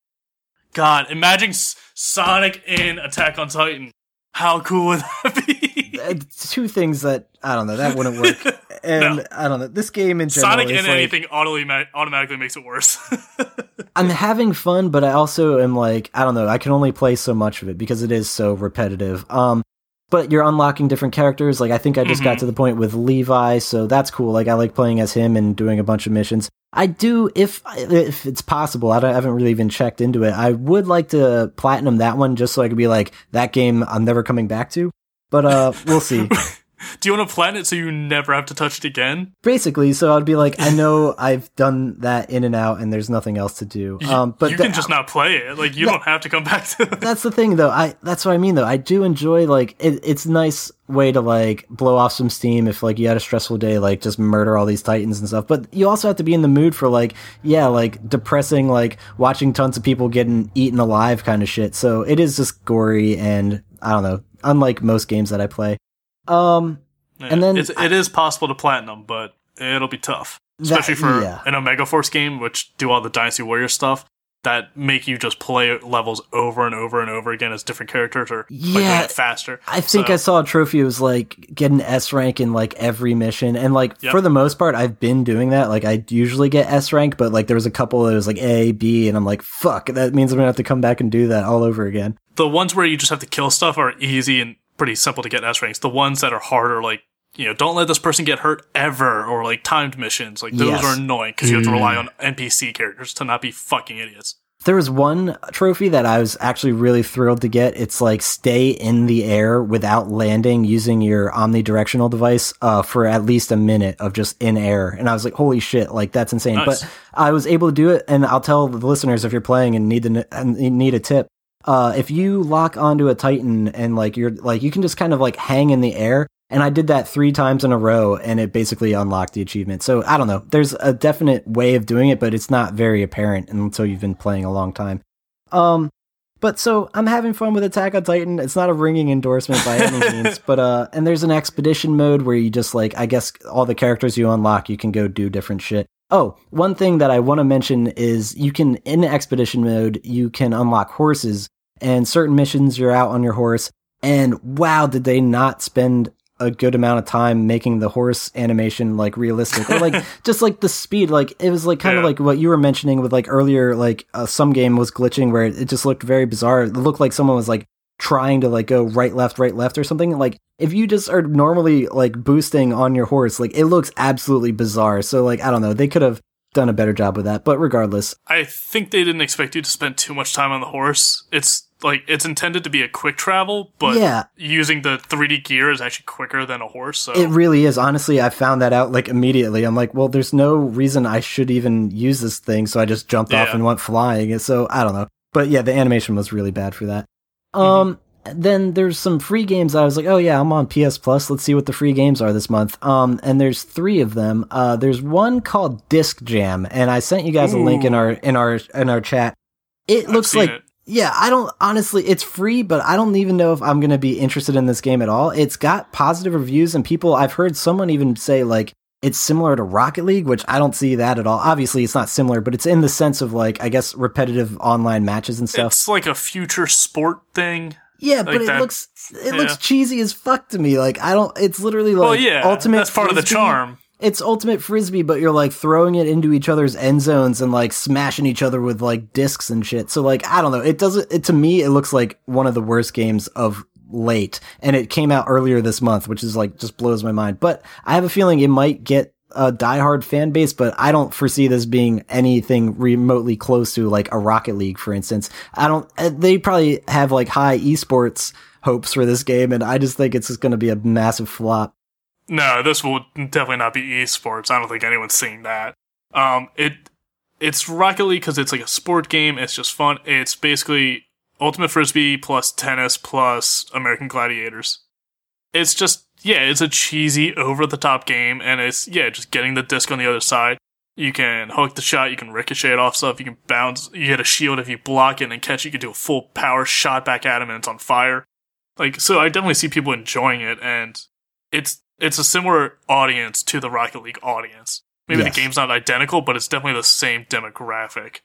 God, imagine Sonic in Attack on Titan. How cool would that be? Two things that, I don't know, that wouldn't work. And no. I don't know, this game in general Sonic in like, anything automatically makes it worse. I'm having fun, but I also am like, I don't know, I can only play so much of it because it is so repetitive. Um, But you're unlocking different characters. Like, I think I just mm-hmm. got to the point with Levi, so that's cool. Like, I like playing as him and doing a bunch of missions. I do, if if it's possible, I, don't, I haven't really even checked into it. I would like to platinum that one just so I could be like, that game I'm never coming back to. But uh, we'll see. Do you want to plan it so you never have to touch it again? Basically, so I'd be like, I know I've done that in and out, and there's nothing else to do. Um, but you can the, just not play it. Like, you that, don't have to come back to it. That's the thing, though. I that's what I mean, though. I do enjoy, like, it, it's a nice way to, like, blow off some steam if, like, you had a stressful day, like, just murder all these titans and stuff. But you also have to be in the mood for, like, yeah, like, depressing, like, watching tons of people getting eaten alive kind of shit. So it is just gory and, I don't know, unlike most games that I play. Um, yeah, and then it's, I, it is possible to platinum, but it'll be tough, especially that, for yeah. an Omega Force game, which do all the Dynasty Warrior stuff that make you just play levels over and over and over again as different characters or yeah, like, faster. I think so. I saw a trophy. It was like get an S rank in like every mission, and like yep. for the most part, I've been doing that. Like I usually get S rank, but like there was a couple that was like A, B, and I'm like, fuck, that means I'm gonna have to come back and do that all over again. The ones where you just have to kill stuff are easy and pretty simple to get S ranks. The ones that are harder, like, you know, don't let this person get hurt ever, or like timed missions, like those yes. are annoying because mm. you have to rely on N P C characters to not be fucking idiots. There was one trophy that I was actually really thrilled to get. It's like stay in the air without landing using your omnidirectional device uh, for at least a minute of just in air. And I was like, holy shit, like that's insane. Nice. But I was able to do it. And I'll tell the listeners, if you're playing and need to, and you need a tip, Uh, if you lock onto a Titan and like you're like you can just kind of like hang in the air, and I did that three times in a row, and it basically unlocked the achievement. So I don't know. There's a definite way of doing it, but it's not very apparent until you've been playing a long time. Um, but so I'm having fun with Attack on Titan. It's not a ringing endorsement by any means, but uh, and there's an expedition mode where you just like I guess all the characters you unlock, you can go do different shit. Oh, one thing that I want to mention is you can in expedition mode you can unlock horses. And certain missions, you're out on your horse, and wow, did they not spend a good amount of time making the horse animation like realistic, or like just like the speed, like it was like kind yeah. of like what you were mentioning with like earlier, like uh, some game was glitching where it, it just looked very bizarre. It looked like someone was like trying to like go right, left, right, left, or something. Like if you just are normally like boosting on your horse, like it looks absolutely bizarre. So like I don't know, they could have done a better job with that. But regardless, I think they didn't expect you to spend too much time on the horse. It's Like, it's intended to be a quick travel, but yeah. using the three D gear is actually quicker than a horse. So. It really is. Honestly, I found that out, like, immediately. I'm like, well, there's no reason I should even use this thing, so I just jumped yeah. off and went flying. And so, I don't know. But yeah, the animation was really bad for that. Mm-hmm. Um, then there's some free games that I was like, oh yeah, I'm on P S Plus. Let's see what the free games are this month. Um, and there's three of them. Uh, there's one called Disc Jam, and I sent you guys Ooh. a link in our, in our, in our chat. It I've looks like... It. Yeah, I don't, honestly, it's free, but I don't even know if I'm going to be interested in this game at all. It's got positive reviews, and people, I've heard someone even say, like, it's similar to Rocket League, which I don't see that at all. Obviously, it's not similar, but it's in the sense of, like, I guess, repetitive online matches and stuff. It's like a future sport thing. Yeah, like but it that, looks it yeah. looks cheesy as fuck to me. Like, I don't, it's literally, like, well, yeah, ultimate that's part frisbee. Of the charm. It's ultimate frisbee, but you're like throwing it into each other's end zones and like smashing each other with like discs and shit. So like I don't know. It doesn't. It, to me, it looks like one of the worst games of late, and it came out earlier this month, which is like just blows my mind. But I have a feeling it might get a diehard fan base, but I don't foresee this being anything remotely close to like a Rocket League, for instance. I don't. They probably have like high esports hopes for this game, and I just think it's just going to be a massive flop. No, this will definitely not be esports. I don't think anyone's seeing that. Um, it It's Rocket League because it's like a sport game. It's just fun. It's basically Ultimate Frisbee plus tennis plus American Gladiators. It's just, yeah, it's a cheesy, over-the-top game, and it's, yeah, just getting the disc on the other side. You can hook the shot, you can ricochet it off stuff, you can bounce, you hit a shield if you block it and catch it, you can do a full power shot back at him and it's on fire. Like, so I definitely see people enjoying it, and it's It's a similar audience to the Rocket League audience. Maybe yes. the game's not identical, but it's definitely the same demographic,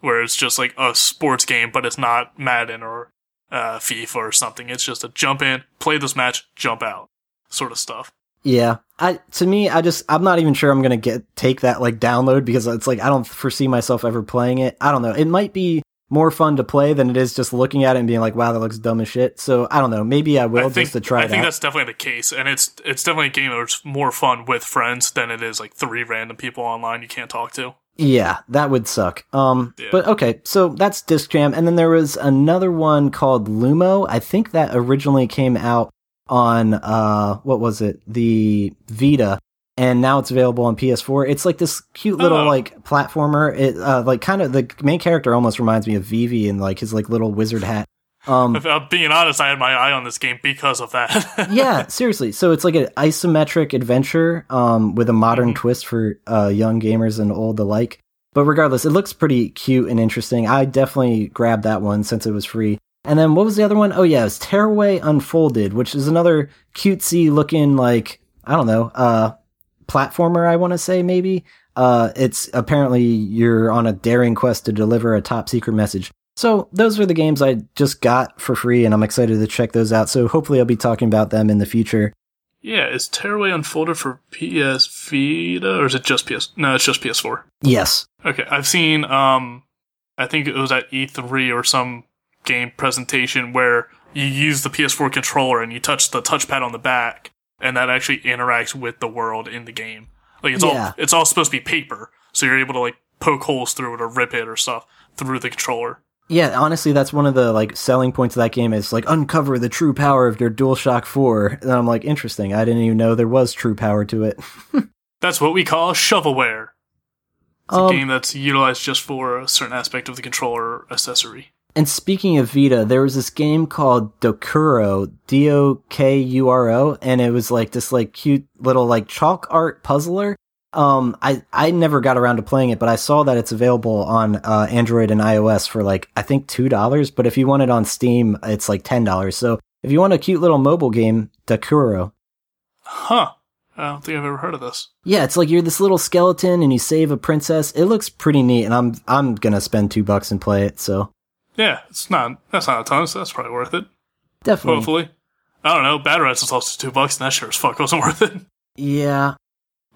where it's just like a sports game, but it's not Madden or uh, FIFA or something. It's just a jump in, play this match, jump out sort of stuff. Yeah, I to me, I just I'm not even sure I'm gonna get take that like download because it's like I don't foresee myself ever playing it. I don't know. It might be more fun to play than it is just looking at it and being like, wow, that looks dumb as shit. So, I don't know. Maybe I will I think, just to try it I think out. That's definitely the case. And it's it's definitely a game that's more fun with friends than it is like three random people online you can't talk to. Yeah, that would suck. Um, yeah. But okay, so that's Disc Jam. And then there was another one called Lumo. I think that originally came out on, uh, what was it? The Vita. And now it's available on P S four. It's like this cute little, oh. like, platformer. It, uh, like, kind of, the main character almost reminds me of Vivi in, like, his, like, little wizard hat. Um, if I'm being honest, I had my eye on this game because of that. Yeah, seriously. So it's like an isometric adventure um, with a modern mm-hmm. twist for uh, young gamers and old alike. But regardless, it looks pretty cute and interesting. I definitely grabbed that one since it was free. And then what was the other one? Oh, yeah, it was Tearaway Unfolded, which is another cutesy-looking, like, I don't know, uh, platformer, I want to say, maybe. Uh, it's apparently you're on a daring quest to deliver a top-secret message. So those are the games I just got for free, and I'm excited to check those out. So hopefully I'll be talking about them in the future. Yeah, is Tearaway Unfolded for P S Vita, or is it just P S? No, it's just P S four. Yes. Okay, I've seen, um, I think it was at E three or some game presentation where you use the P S four controller and you touch the touchpad on the back, and that actually interacts with the world in the game. Like, it's yeah. all it's all supposed to be paper, so you're able to, like, poke holes through it or rip it or stuff through the controller. Yeah, honestly, that's one of the, like, selling points of that game is, like, uncover the true power of your DualShock four. And I'm like, interesting. I didn't even know there was true power to it. That's what we call shovelware. It's um, a game that's utilized just for a certain aspect of the controller accessory. And speaking of Vita, there was this game called Dokuro, D O K U R O, and it was, like, this, like, cute little, like, chalk art puzzler. Um, I, I never got around to playing it, but I saw that it's available on uh, Android and iOS for, like, I think two dollars. But if you want it on Steam, it's like ten dollars. So if you want a cute little mobile game, Dokuro. Huh. I don't think I've ever heard of this. Yeah, it's like you're this little skeleton and you save a princess. It looks pretty neat, and I'm I'm gonna spend two bucks and play it. So yeah, it's not that's not a ton, so that's probably worth it. Definitely. Hopefully, I don't know. Bad Rats was also two bucks, and that sure as fuck wasn't worth it. Yeah.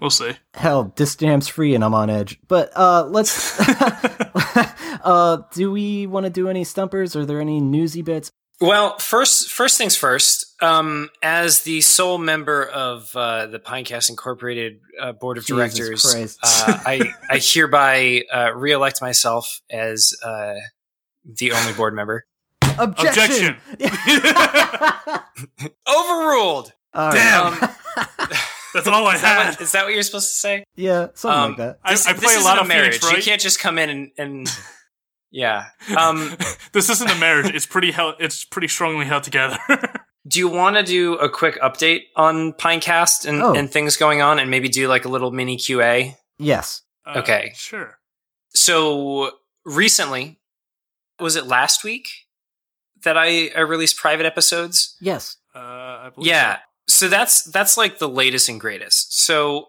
We'll see. Hell, Disc Jam's free and I'm on edge. But uh, let's... uh, do we want to do any stumpers? Are there any newsy bits? Well, first first things first, um, as the sole member of uh, the Pinecast Incorporated uh, Board of Jesus Directors, uh, I, I hereby uh, re-elect myself as uh, the only board member. Objection! Objection. Overruled! All Damn! Right. Um, That's all I is had. That what, is that what you're supposed to say? Yeah, something um, like that. I, this, I play a lot of marriage. Phoenix, right? You can't just come in and, and yeah. Um, this isn't a marriage. It's pretty held, It's pretty strongly held together. Do you want to do a quick update on Pinecast and, oh. and things going on, and maybe do like a little mini Q A? Yes. Uh, okay. Sure. So recently, was it last week that I, I released private episodes? Yes. Uh, I believe yeah. So. So that's that's like the latest and greatest. So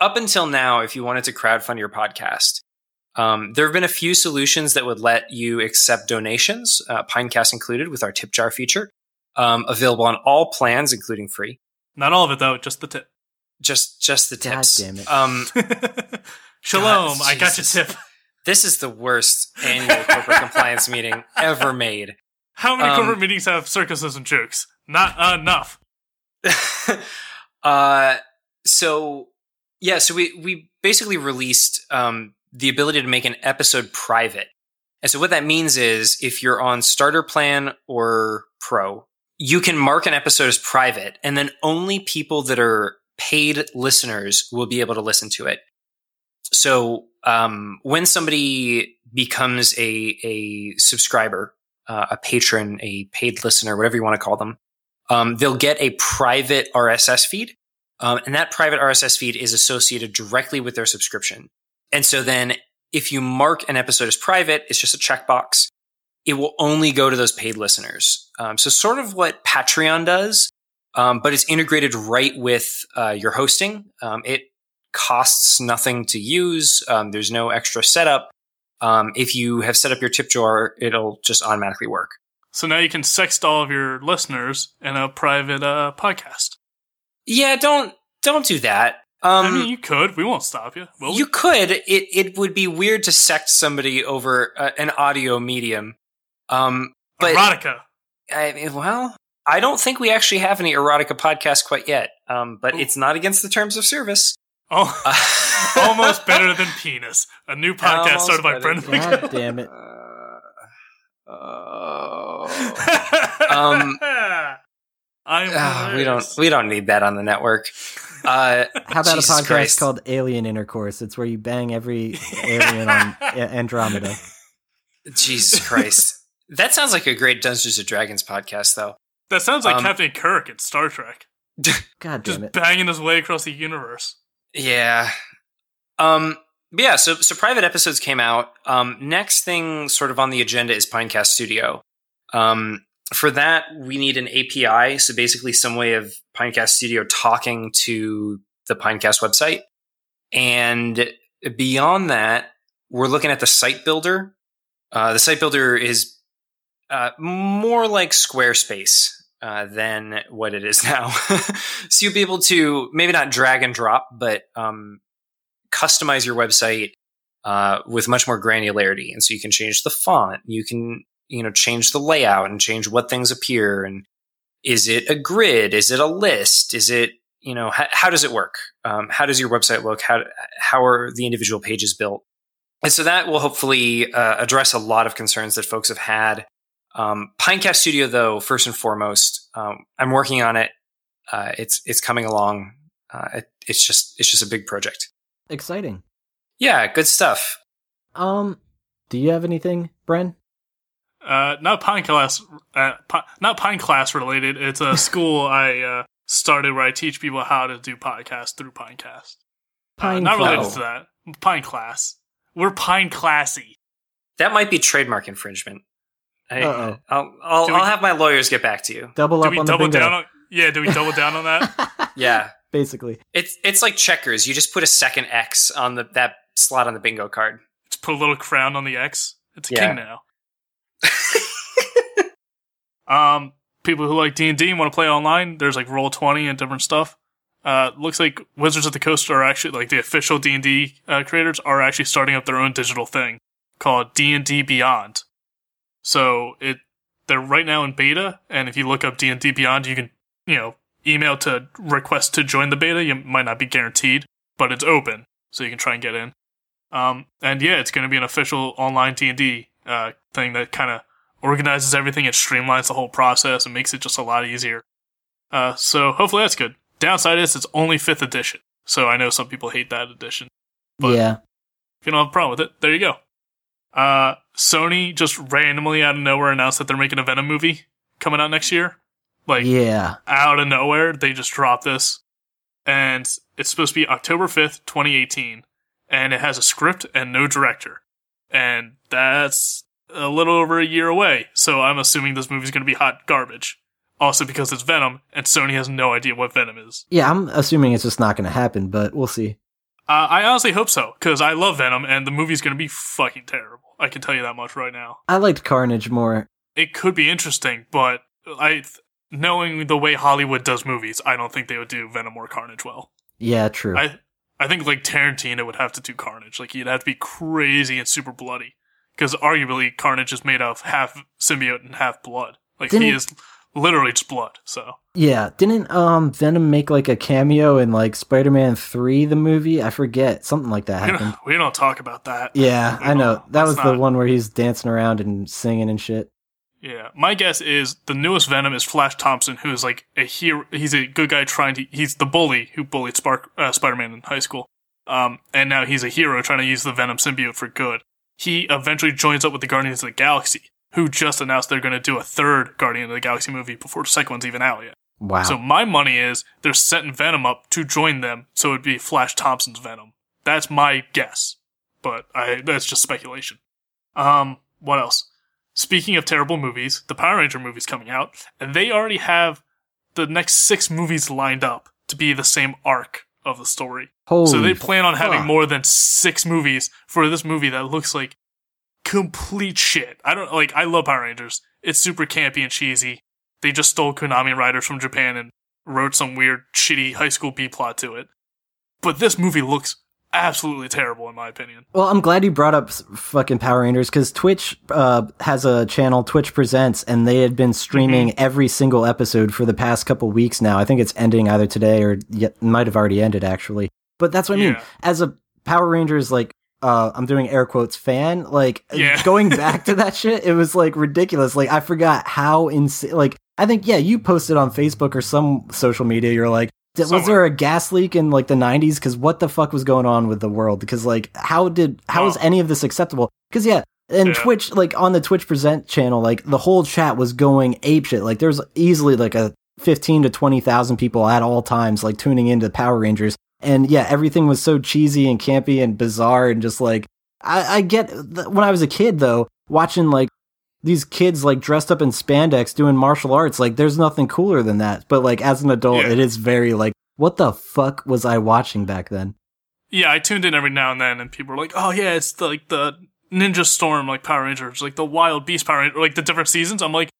up until now, if you wanted to crowdfund your podcast, um, there have been a few solutions that would let you accept donations, uh, Pinecast included, with our tip jar feature, um, available on all plans, including free. Not all of it, though. Just the tip. Just just the tips. God damn it. Um, Shalom. God, I got your tip. This is the worst annual corporate compliance meeting ever made. How many um, corporate meetings have circuses and jokes? Not enough. uh, so yeah, so we, we basically released, um, the ability to make an episode private. And so what that means is if you're on starter plan or pro, you can mark an episode as private, and then only people that are paid listeners will be able to listen to it. So, um, when somebody becomes a, a subscriber, uh, a patron, a paid listener, whatever you want to call them, Um, they'll get a private R S S feed, um, and that private R S S feed is associated directly with their subscription. And so then if you mark an episode as private, it's just a checkbox. It will only go to those paid listeners. Um, so sort of what Patreon does, um, but it's integrated right with uh, your hosting. Um, it costs nothing to use. Um, there's no extra setup. Um, if you have set up your tip jar, it'll just automatically work. So now you can sext all of your listeners in a private uh, podcast. Yeah, don't don't do that. Um, I mean, you could. We won't stop you. Will we? You could. It it would be weird to sext somebody over uh, an audio medium. Um, but erotica. I, well, I don't think we actually have any erotica podcasts quite yet. Um, but Ooh. It's not against the terms of service. Oh, uh, Almost Better Than Penis, a new podcast Almost started by Brendan McCullough. God damn it. Uh, Oh. um, I'm oh, we don't we don't need that on the network. Uh, How about Jesus a podcast Christ. called Alien Intercourse? It's where you bang every alien on Andromeda. Jesus Christ. That sounds like a great Dungeons and Dragons podcast, though. That sounds like um, Captain Kirk in Star Trek. God damn Just it. banging his way across the universe. Yeah. Um, but yeah, so, so private episodes came out. Um, next thing sort of on the agenda is Pinecast Studio. Um, for that, we need an A P I. So basically some way of Pinecast Studio talking to the Pinecast website. And beyond that, we're looking at the site builder. Uh, the site builder is uh, more like Squarespace uh, than what it is now. So you'll be able to maybe not drag and drop, but um, customize your website uh, with much more granularity. And so you can change the font. You can, you know, change the layout and change what things appear. And is it a grid? Is it a list? Is it, you know, h- how does it work? Um, how does your website look? How how are the individual pages built? And so that will hopefully uh, address a lot of concerns that folks have had. Um, Pinecast Studio, though, first and foremost, um, I'm working on it. Uh, it's it's coming along. Uh, it, it's just it's just a big project. Exciting. Yeah, good stuff. Um, do you have anything, Bren? Uh, not Pinecast, uh, pi- not Pinecast related. It's a school I uh, started where I teach people how to do podcasts through Pinecast. Pine uh, not related oh. to that. Pinecast. We're pine classy. That might be trademark infringement. I, Uh-oh. I'll I'll, we, I'll have my lawyers get back to you. Double do up we on double the bingo. Down on, yeah, do we double down on that? Yeah, basically. It's it's like checkers. You just put a second X on the that slot on the bingo card. Just put a little crown on the X. It's a yeah. king now. um, people who like D and D and want to play online, there's like Roll twenty and different stuff. Uh, looks like Wizards of the Coast are actually, like the official D and D uh, creators are actually starting up their own digital thing called D and D Beyond. So it they're right now in beta, and if you look up D and D Beyond, you can, you know, email to request to join the beta. You might not be guaranteed, but it's open, so you can try and get in. Um, and yeah, it's going to be an official online D and D uh, thing that kind of organizes everything and streamlines the whole process and makes it just a lot easier. Uh, so hopefully that's good. Downside is it's only fifth edition, so I know some people hate that edition. But yeah, if you don't have a problem with it, there you go. Uh, Sony just randomly out of nowhere announced that they're making a Venom movie coming out next year. Like, yeah, out of nowhere, they just dropped this. And it's supposed to be October fifth, twenty eighteen, and it has a script and no director. And that's a little over a year away, so I'm assuming this movie's going to be hot garbage. Also because it's Venom, and Sony has no idea what Venom is. Yeah, I'm assuming it's just not going to happen, but we'll see. Uh, I honestly hope so, because I love Venom, and the movie's going to be fucking terrible. I can tell you that much right now. I liked Carnage more. It could be interesting, but I, knowing the way Hollywood does movies, I don't think they would do Venom or Carnage well. Yeah, true. I, I think, like, Tarantino would have to do Carnage. Like, he'd have to be crazy and super bloody, because arguably Carnage is made of half symbiote and half blood. Like, Didn't- he is... literally just blood, so. Yeah, didn't um Venom make like a cameo in like Spider-Man three, the movie? I forget, something like that happened. We don't, we don't talk about that. Yeah, we I know. That was not... the one where he's dancing around and singing and shit. Yeah, my guess is the newest Venom is Flash Thompson, who is like a hero. He's a good guy trying to, he's the bully who bullied Spark, uh, Spider-Man in high school. Um, and now he's a hero trying to use the Venom symbiote for good. He eventually joins up with the Guardians of the Galaxy, who just announced they're going to do a third Guardian of the Galaxy movie before the second one's even out yet. Wow. So my money is they're setting Venom up to join them, so it'd be Flash Thompson's Venom. That's my guess, but I that's just speculation. Um, what else? Speaking of terrible movies, the Power Ranger movie's coming out, and they already have the next six movies lined up to be the same arc of the story. Holy so they plan on having fuck. more than six movies for this movie that looks like complete shit. I don't like. I love Power Rangers. It's super campy and cheesy. They just stole Konami writers from Japan and wrote some weird, shitty high school B plot to it. But this movie looks absolutely terrible, in my opinion. Well, I'm glad you brought up fucking Power Rangers because Twitch uh, has a channel, Twitch Presents, and they had been streaming mm-hmm. every single episode for the past couple weeks now. I think it's ending either today or yet, might have already ended actually. But that's what I yeah. mean. As a Power Rangers like. Uh, I'm doing air quotes fan, like yeah. going back to that shit, it was like ridiculous. Like I forgot how insane, like I think, yeah, you posted on Facebook or some social media, you're like, was there a gas leak in like the nineties? Because what the fuck was going on with the world? Because like, how did how oh. is any of this acceptable? Because yeah, and yeah. Twitch, like on the Twitch Present channel, like the whole chat was going apeshit. Like there's easily like a fifteen to twenty thousand people at all times like tuning into Power Rangers, and yeah, everything was so cheesy and campy and bizarre and just like I, I get th- when I was a kid though, watching like these kids like dressed up in spandex doing martial arts, like there's nothing cooler than that. But like as an adult, yeah. it is very like, what the fuck was I watching back then? Yeah, I tuned in every now and then, and people were like, oh yeah, it's the, like the Ninja Storm like Power Rangers, like the Wild Beast Power Rangers, like the different seasons. I'm like,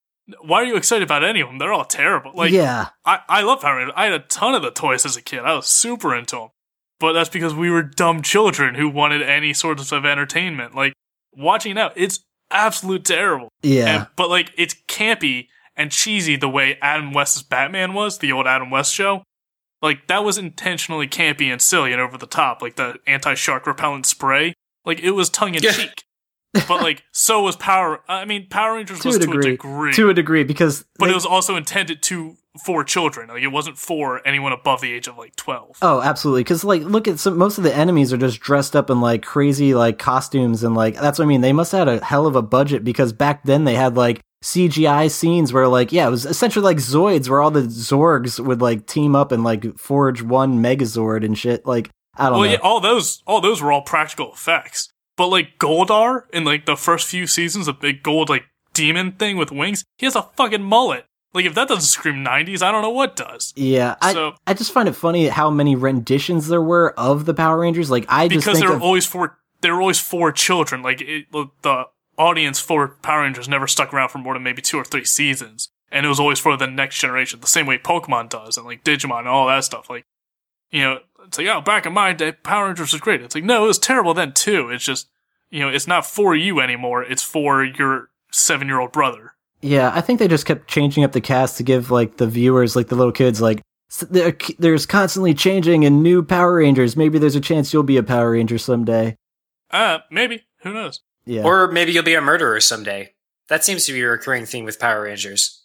why are you excited about any of them? They're all terrible. Like, yeah, I, I love Power Rangers. I had a ton of the toys as a kid. I was super into them, but that's because we were dumb children who wanted any sort of entertainment. Like watching it now, it's absolute terrible. Yeah. And, but, like, it's campy and cheesy the way Adam West's Batman was, the old Adam West show. Like, that was intentionally campy and silly and over the top, like the anti-shark repellent spray. Like, it was tongue-in-cheek. Yeah. But, like, so was Power... I mean, Power Rangers to was a to a degree. To a degree, because... But they... it was also intended to... for children. Like, it wasn't for anyone above the age of, like, twelve. Oh, absolutely. Because, like, look at some... Most of the enemies are just dressed up in, like, crazy, like, costumes and, like... That's what I mean. They must have had a hell of a budget because back then they had, like, C G I scenes where, like... Yeah, it was essentially, like, Zoids where all the Zorgs would, like, team up and, like, forge one Megazord and shit. Like, I don't well, know. Well, yeah, all those... All those were all practical effects. But, like, Goldar in, like, the first few seasons, the big gold, like, demon thing with wings, he has a fucking mullet. Like, if that doesn't scream nineties, I don't know what does. Yeah, so, I I just find it funny how many renditions there were of the Power Rangers. Like, I just because think they're of, always for they're always for children. Like, it, the audience for Power Rangers never stuck around for more than maybe two or three seasons, and it was always for the next generation, the same way Pokemon does, and like Digimon and all that stuff. Like, you know, it's like, oh, back in my day, Power Rangers was great. It's like, no, it was terrible then too. It's just, you know, it's not for you anymore. It's for your seven year old brother. Yeah, I think they just kept changing up the cast to give, like, the viewers, like, the little kids, like, there's constantly changing and new Power Rangers. Maybe there's a chance you'll be a Power Ranger someday. Uh, maybe. Who knows? Yeah. Or maybe you'll be a murderer someday. That seems to be a recurring theme with Power Rangers.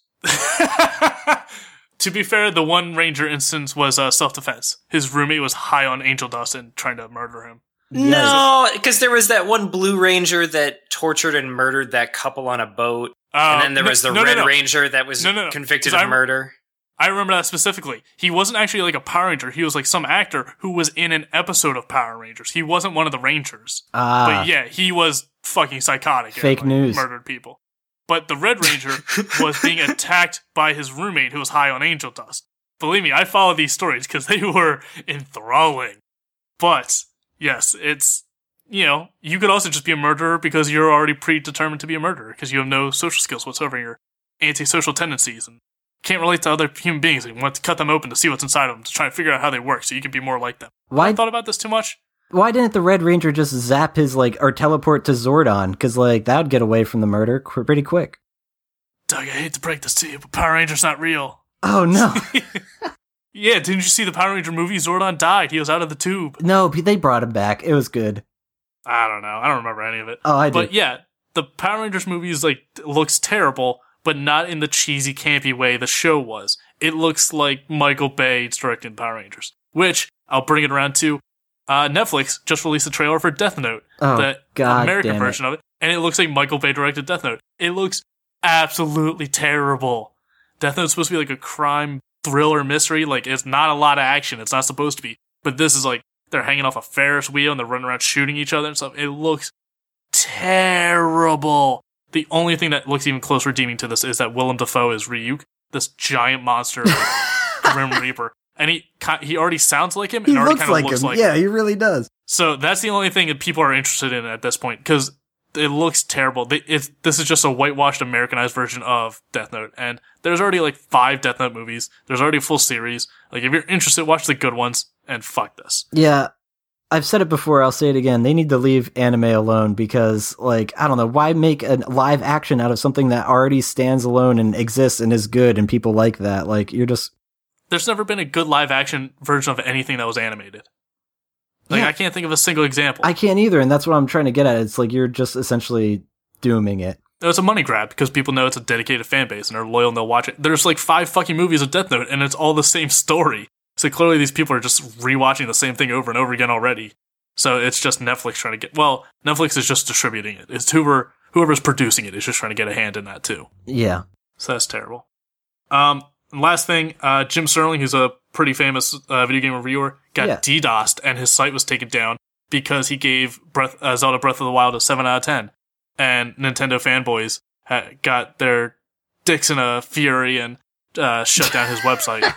To be fair, the one Ranger instance was uh, self-defense. His roommate was high on angel dust and trying to murder him. No, because there was that one Blue Ranger that tortured and murdered that couple on a boat. Uh, and then there no, was the no, Red no, no. Ranger that was no, no, no. convicted of I, murder. I remember that specifically. He wasn't actually like a Power Ranger. He was like some actor who was in an episode of Power Rangers. He wasn't one of the Rangers. Ah. But yeah, he was fucking psychotic. Fake and, like, news. Murdered people. But the Red Ranger was being attacked by his roommate who was high on angel dust. Believe me, I follow these stories because they were enthralling. But yes, it's... You know, you could also just be a murderer because you're already predetermined to be a murderer because you have no social skills whatsoever. Your antisocial tendencies and can't relate to other human beings. And you want to cut them open to see what's inside of them to try and figure out how they work so you can be more like them. Why I thought about this too much? Why didn't the Red Ranger just zap his like or teleport to Zordon? Because like that would get away from the murder pretty quick. Doug, I hate to break this to you, but Power Ranger's not real. Oh no. Yeah, didn't you see the Power Ranger movie? Zordon died. He was out of the tube. No, they brought him back. It was good. I don't know. I don't remember any of it. Oh, I do. But yeah, the Power Rangers movie is like looks terrible, but not in the cheesy, campy way the show was. It looks like Michael Bay directing Power Rangers, which I'll bring it around to. Uh, Netflix just released a trailer for Death Note, oh, the God American version of it, and it looks like Michael Bay directed Death Note. It looks absolutely terrible. Death Note's supposed to be like a crime thriller mystery. Like it's not a lot of action. It's not supposed to be. But this is like. They're hanging off a Ferris wheel and they're running around shooting each other and stuff. It looks terrible. The only thing that looks even close redeeming to this is that Willem Dafoe is Ryuk, this giant monster Grim Reaper. And he he already sounds like him and he already kind of like looks him. like yeah, him. Yeah, he really does. So that's the only thing that people are interested in at this point because it looks terrible. It's, this is just a whitewashed Americanized version of Death Note. And there's already like five Death Note movies. There's already a full series. Like if you're interested, watch the good ones. And fuck this. Yeah, I've said it before, I'll say it again. They need to leave anime alone because, like, I don't know, why make a live action out of something that already stands alone and exists and is good and people like that? Like, you're just... There's never been a good live action version of anything that was animated. Like, yeah. I can't think of a single example. I can't either, and that's what I'm trying to get at. It's like, you're just essentially dooming it. No, it's a money grab because people know it's a dedicated fan base and they're loyal and they'll watch it. There's like five fucking movies of Death Note and it's all the same story. So clearly these people are just rewatching the same thing over and over again already. So it's just Netflix trying to get... Well, Netflix is just distributing it. It's whoever, whoever's producing it is just trying to get a hand in that too. Yeah. So that's terrible. Um, last thing, uh, Jim Sterling, who's a pretty famous uh, video game reviewer, got yeah. DDoSed and his site was taken down because he gave Breath, uh, Zelda Breath of the Wild a seven out of ten. And Nintendo fanboys ha- got their dicks in a fury and uh, shut down his website.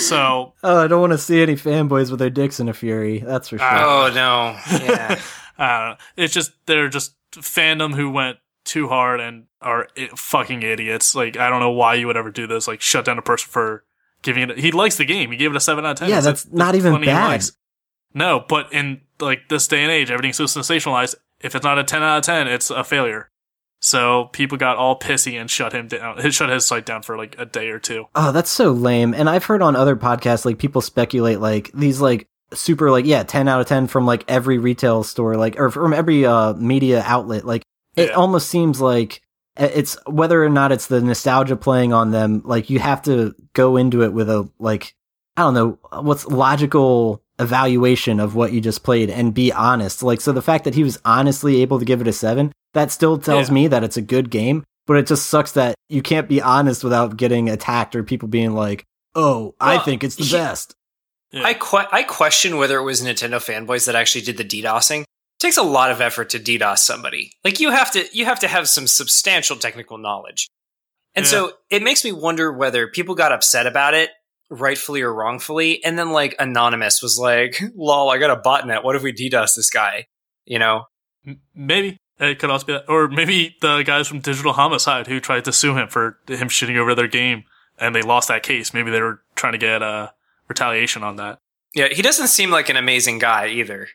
So, oh, I don't want to see any fanboys with their dicks in a fury. That's for sure. Uh, oh no, yeah. uh, it's just they're just fandom who went too hard and are I- fucking idiots. Like I don't know why you would ever do this. Like shut down a person for giving it. A- he likes the game. He gave it a seven out of ten. Yeah, it's that's a- not even bad. No, but in like this day and age, everything's so sensationalized. If it's not a ten out of ten, it's a failure. So people got all pissy and shut him down. Shut his site down for like a day or two. Oh, that's so lame. And I've heard on other podcasts, like people speculate like these like super like, yeah, ten out of ten from like every retail store, like, or from every uh, media outlet. Like it yeah. almost seems like it's whether or not it's the nostalgia playing on them. Like you have to go into it with a like, I don't know, what's logical evaluation of what you just played and be honest. Like, so the fact that he was honestly able to give it a seven, that still tells yeah. me that it's a good game, but it just sucks that you can't be honest without getting attacked or people being like, oh, well, I think it's the he, best. Yeah. I que- I question whether it was Nintendo fanboys that actually did the DDoSing. It takes a lot of effort to DDoS somebody. Like you have to, you have to have some substantial technical knowledge. And yeah. so it makes me wonder whether people got upset about it rightfully or wrongfully, and then like Anonymous was like, lol, I got a botnet, what if we DDoS this guy, you know? Maybe it could also be that, or maybe the guys from Digital Homicide who tried to sue him for him shitting over their game and they lost that case. Maybe they were trying to get uh retaliation on that. Yeah, he doesn't seem like an amazing guy either.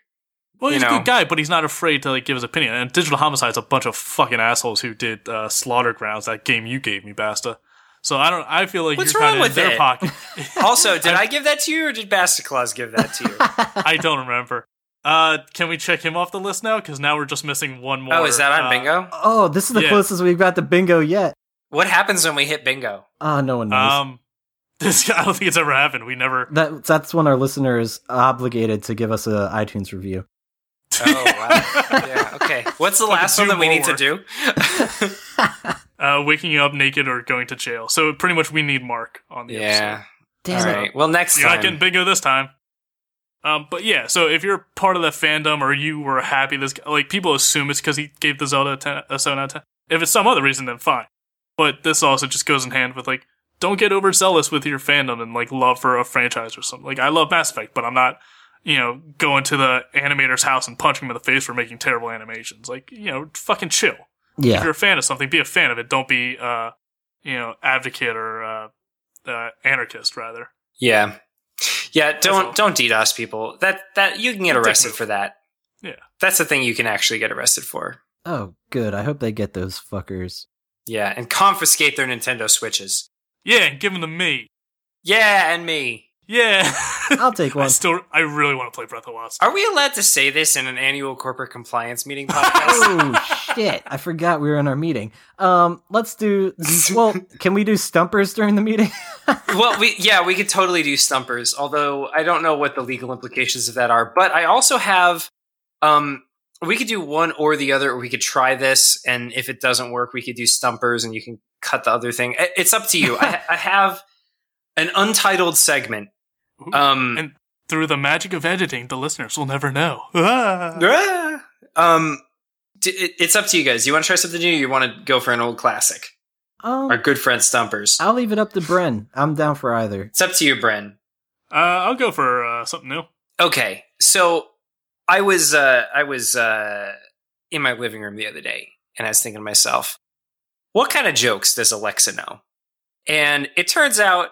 Well, he's you know? a good guy, but he's not afraid to like give his opinion. And Digital Homicide's a bunch of fucking assholes who did uh Slaughter Grounds, that game you gave me, Basta. So I don't. I feel like What's you're kind of in their it? pocket. Also, did I, I give that to you, or did Basta Claus give that to you? I don't remember. Uh, can we check him off the list now? Because now we're just missing one more. Oh, is that on uh, bingo? Oh, this is the yeah. closest we've got to bingo yet. What happens when we hit bingo? Oh, no one knows. Um, this I don't think it's ever happened. We never. That that's when our listener is obligated to give us an iTunes review. Oh wow! Yeah. Okay. What's the like last one that we need work. to do? Uh, waking you up naked or going to jail. So pretty much we need Mark on the yeah. episode. Yeah. Damn All right. It. Well, next you're time. You're not getting bingo this time. Um, but yeah, so if you're part of the fandom or you were happy, this guy, like people assume it's because he gave the Zelda a, ten, a seven out of ten. If it's some other reason, then fine. But this also just goes in hand with like, don't get overzealous with your fandom and like love for a franchise or something. Like I love Mass Effect, but I'm not, you know, going to the animator's house and punching him in the face for making terrible animations. Like, you know, fucking chill. Yeah. If you're a fan of something, be a fan of it. Don't be, uh, you know, advocate or uh, uh, anarchist, rather. Yeah, yeah. Don't don't DDoS people. That that you can get arrested for that. Yeah, that's the thing you can actually get arrested for. Oh, good. I hope they get those fuckers. Yeah, and confiscate their Nintendo Switches. Yeah, and give them to me. Yeah, and me. Yeah, I'll take one. I still, I really want to play Breath of the Wild. Are we allowed to say this in an annual corporate compliance meeting podcast? Oh shit! I forgot we were in our meeting. Um, let's do. Well, can we do stumpers during the meeting? Well, we yeah, we could totally do stumpers. Although I don't know what the legal implications of that are. But I also have. Um, we could do one or the other. Or we could try this, and if it doesn't work, we could do stumpers, and you can cut the other thing. It's up to you. I, I have an untitled segment. Um, and through the magic of editing, the listeners will never know. Ah. Um, it, it's up to you guys. Do you want to try something new? Or you want to go for an old classic? Um, Our good friend Stumpers. I'll leave it up to Bren. I'm down for either. It's up to you, Bren. Uh, I'll go for uh, something new. Okay, so I was uh, I was uh, in my living room the other day, and I was thinking to myself, what kind of jokes does Alexa know? And it turns out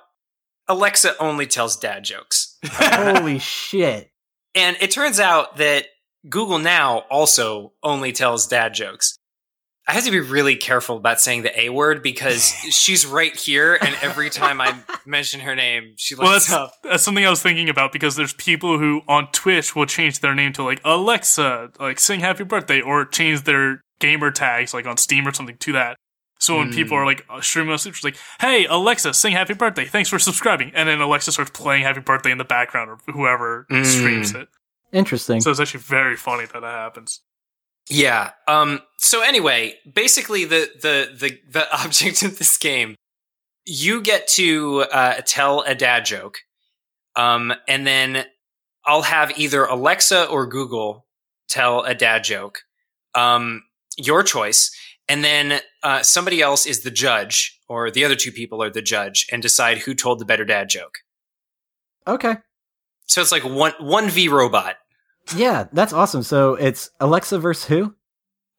Alexa only tells dad jokes. Holy shit. And it turns out that Google Now also only tells dad jokes. I have to be really careful about saying the A word because she's right here. And every time I mention her name, she well, looks that's, up. That's something I was thinking about because there's people who on Twitch will change their name to like Alexa, like sing happy birthday, or change their gamer tags like on Steam or something to that. So when mm. people are like streaming on Twitch, like, "Hey Alexa, sing Happy Birthday. Thanks for subscribing," and then Alexa starts playing Happy Birthday in the background, or whoever mm. streams it. Interesting. So it's actually very funny that that happens. Yeah. Um. So anyway, basically, the the the the object of this game, you get to uh, tell a dad joke, um, and then I'll have either Alexa or Google tell a dad joke, um, your choice. And then uh, somebody else is the judge, or the other two people are the judge, and decide who told the better dad joke. Okay. So it's like one one v robot. Yeah, that's awesome. So it's Alexa versus who?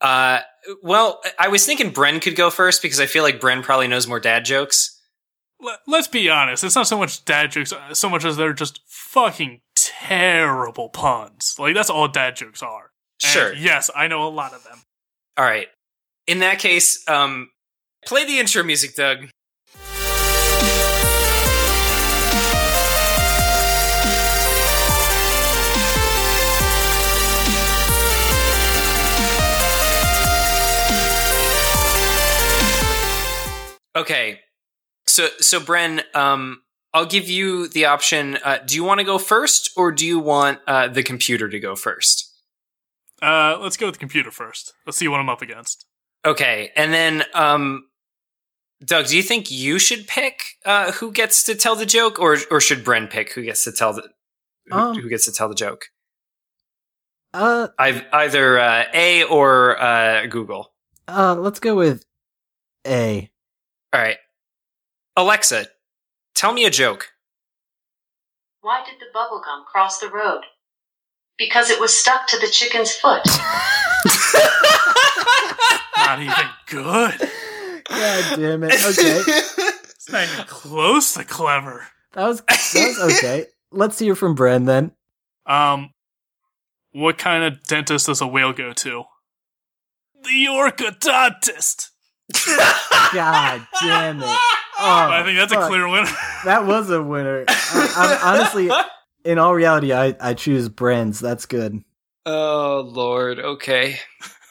Uh, well, I was thinking Bren could go first because I feel like Bren probably knows more dad jokes. L- let's be honest. It's not so much dad jokes, so much as they're just fucking terrible puns. Like, that's all dad jokes are. And sure. Yes, I know a lot of them. All right. In that case, um, play the intro music, Doug. Okay, so so Bren, um, I'll give you the option. Uh, do you want to go first, or do you want uh, the computer to go first? Uh, let's go with the computer first. Let's see what I'm up against. Okay, and then, um, Doug, do you think you should pick uh, who gets to tell the joke, or or should Bren pick who gets to tell the who, um, who gets to tell the joke? Uh, I've either uh, A or uh, Google. Uh, let's go with A. All right, Alexa, tell me a joke. Why did the bubblegum cross the road? Because it was stuck to the chicken's foot. Not even good. God damn it. Okay. It's not even close to clever. That was, that was okay. Let's hear from Bren then. Um, what kind of dentist does a whale go to? The orthodontist. God damn it. Oh, I think that's fuck. a clear winner. That was a winner. I, I, honestly, in all reality, I, I choose Bren's. That's good. Oh, Lord. Okay.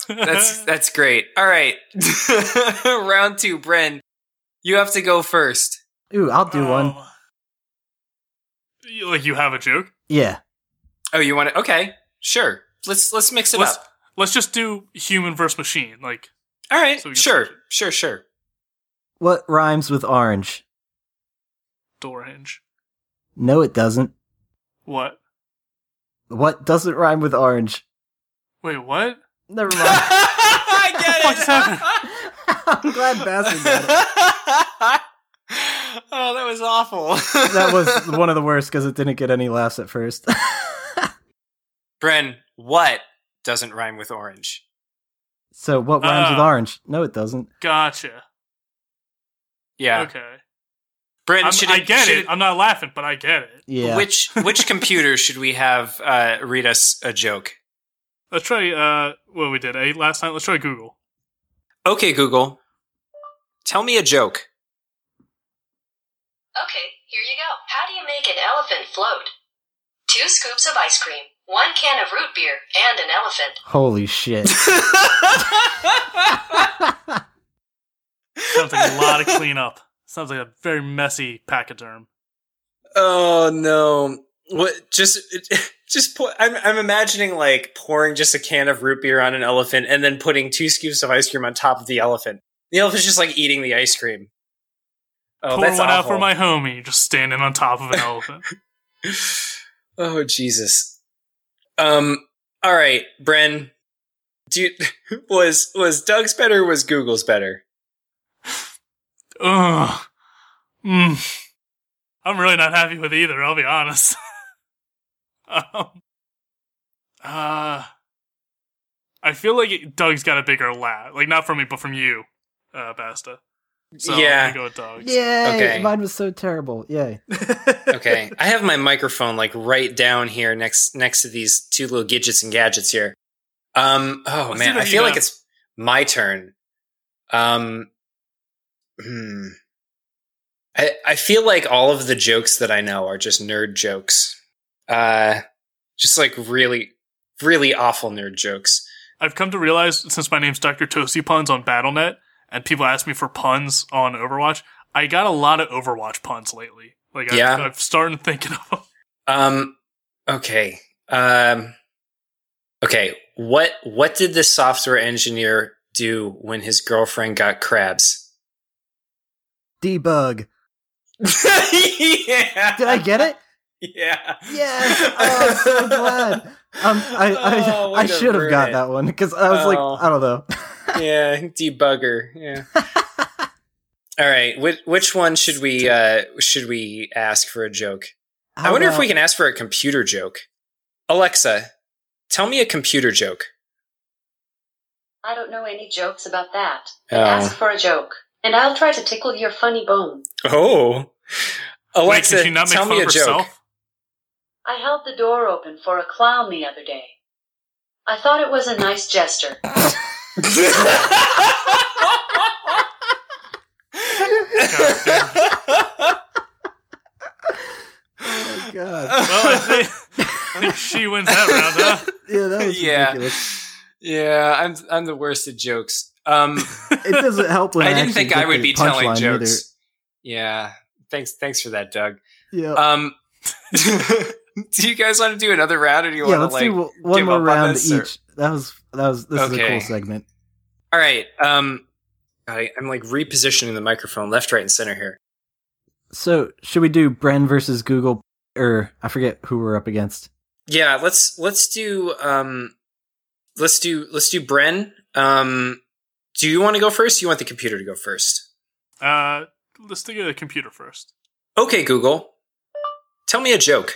That's that's great. All right. Round two, Bren. You have to go first. Ooh, I'll do um, one. You, like, you have a joke? Yeah. Oh, you want to? Okay, sure. Let's let's mix it let's, up. Let's just do human versus machine. Like, all right, so sure, start. sure, sure. What rhymes with orange? Dorange. No, it doesn't. What? What doesn't rhyme with orange? Wait, what? Never mind. I get what it. I'm glad Basta got it. Oh, that was awful. That was one of the worst because it didn't get any laughs at first. Bren, what doesn't rhyme with orange? So what rhymes uh, with orange? No, it doesn't. Gotcha. Yeah. Okay. Bren, should I it, get should it. it. I'm not laughing, but I get it. Yeah. Which which computer should we have uh, read us a joke? Let's try uh, what we did eh? last night. Let's try Google. Okay, Google. Tell me a joke. Okay, here you go. How do you make an elephant float? Two scoops of ice cream, one can of root beer, and an elephant. Holy shit. Sounds like a lot of cleanup. Sounds like a very messy pachyderm. Oh, no. What? Just... Just pour, I'm I'm imagining like pouring just a can of root beer on an elephant and then putting two scoops of ice cream on top of the elephant. The elephant's just like eating the ice cream. Oh, pour that's one awful. out for my homie, just standing on top of an elephant. Oh Jesus. Um. All right, Bren. Do you, was was Doug's better? Or was Google's better? Ugh. Mm. I'm really not happy with either. I'll be honest. Um, uh, I feel like it, Doug's got a bigger laugh. Like, not from me, but from you, uh, Basta. So yeah. I'm gonna go with Doug's. Yay! Okay. Mine was so terrible. Yay. Okay. I have my microphone, like, right down here next next to these two little gadgets and gadgets here. Um. Oh, Let's man. I feel know. like it's my turn. Um. Hmm. I, I feel like all of the jokes that I know are just nerd jokes. Uh, just like really, really awful nerd jokes. I've come to realize since my name's Doctor Toasty Puns on Battle dot net and people ask me for puns on Overwatch, I got a lot of Overwatch puns lately. Like, I, yeah. I've started thinking of them. Um, okay. Um, okay. What, what did this software engineer do when his girlfriend got crabs? Debug. Yeah. Did I get it? Yeah. Yes. Oh, I'm so glad. Um, I I, oh, I should have got that one because I was oh. like, I don't know. Yeah, debugger. Yeah. All right. Which which one should we uh, should we ask for a joke? I, I wonder know. if we can ask for a computer joke. Alexa, tell me a computer joke. I don't know any jokes about that. Oh. Ask for a joke, and I'll try to tickle your funny bone. Oh. Alexa, Wait, not tell me a herself? joke. I held the door open for a clown the other day. I thought it was a nice gesture. God, oh, God. Well, I think, I think she wins that round, huh? Yeah, that was yeah. ridiculous. Yeah, I'm, I'm the worst at jokes. Um, it doesn't help when I, I didn't think I would be telling jokes. Either. Yeah. Thanks, thanks for that, Doug. Yeah. Um, do you guys want to do another round, or do you yeah, want to like do one give more up round on this, each? Or? That was that was this okay. is a cool segment. All right. Um, I, I'm like repositioning the microphone left, right, and center here. So should we do Bren versus Google, or I forget who we're up against? Yeah, let's let's do um, let's do let's do Bren. Um, do you want to go first? Do you want the computer to go first? Uh. Let's think of the computer first. Okay, Google. Tell me a joke.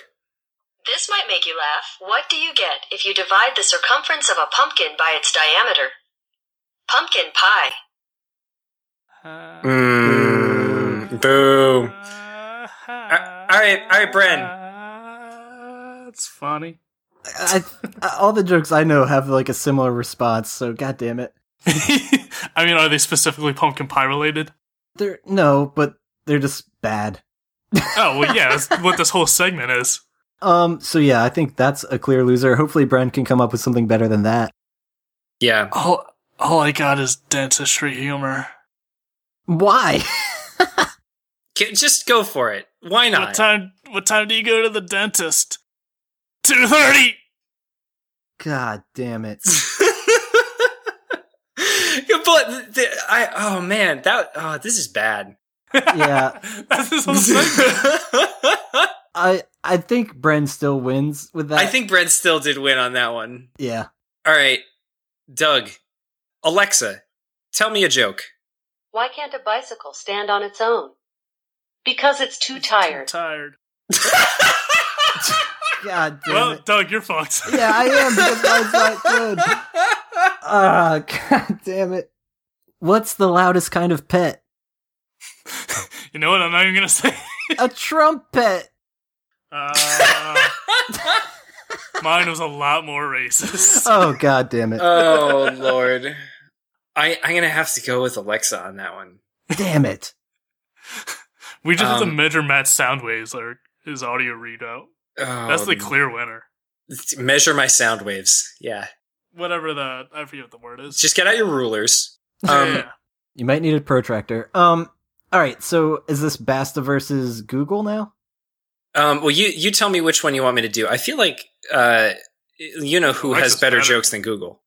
This might make you laugh. What do you get if you divide the circumference of a pumpkin by its diameter? Pumpkin pie. Uh, mm, boo. Uh, uh, all right, all right, Bren. That's uh, funny. I, I, all the jokes I know have like a similar response, so goddamn it. I mean, are they specifically pumpkin pie related? They're, no, but they're just bad. Oh, well, yeah, that's what this whole segment is. Um. So, yeah, I think that's a clear loser. Hopefully, Bren can come up with something better than that. Yeah. All, all I got is dentistry humor. Why? Just go for it. Why not? What time, what time do you go to the dentist? two thirty! God damn it. But the, I oh man that oh this is bad. Yeah, that's his whole thing. I I think Bren still wins with that. I think Bren still did win on that one. Yeah. All right, Doug, Alexa, tell me a joke. Why can't a bicycle stand on its own? Because it's too tired. Too tired. God damn well, it. Doug, you're fucked. Yeah, I am because mine's not good. Ah, uh, god damn it. What's the loudest kind of pet? You know what? I'm not even going to say a trumpet. Uh, mine was a lot more racist. Oh, god damn it. Oh, Lord. I, I'm going to have to go with Alexa on that one. Damn it. We just um, have to measure Matt's sound waves or his audio readout. Oh, that's the clear winner. Measure my sound waves. Yeah. Whatever the, I forget what the word is. Just get out your rulers. Um, yeah. You might need a protractor. Um, all right, so is this Basta versus Google now? Um, well, you, you tell me which one you want me to do. I feel like uh, you know who Alexa's has better, better jokes than Google.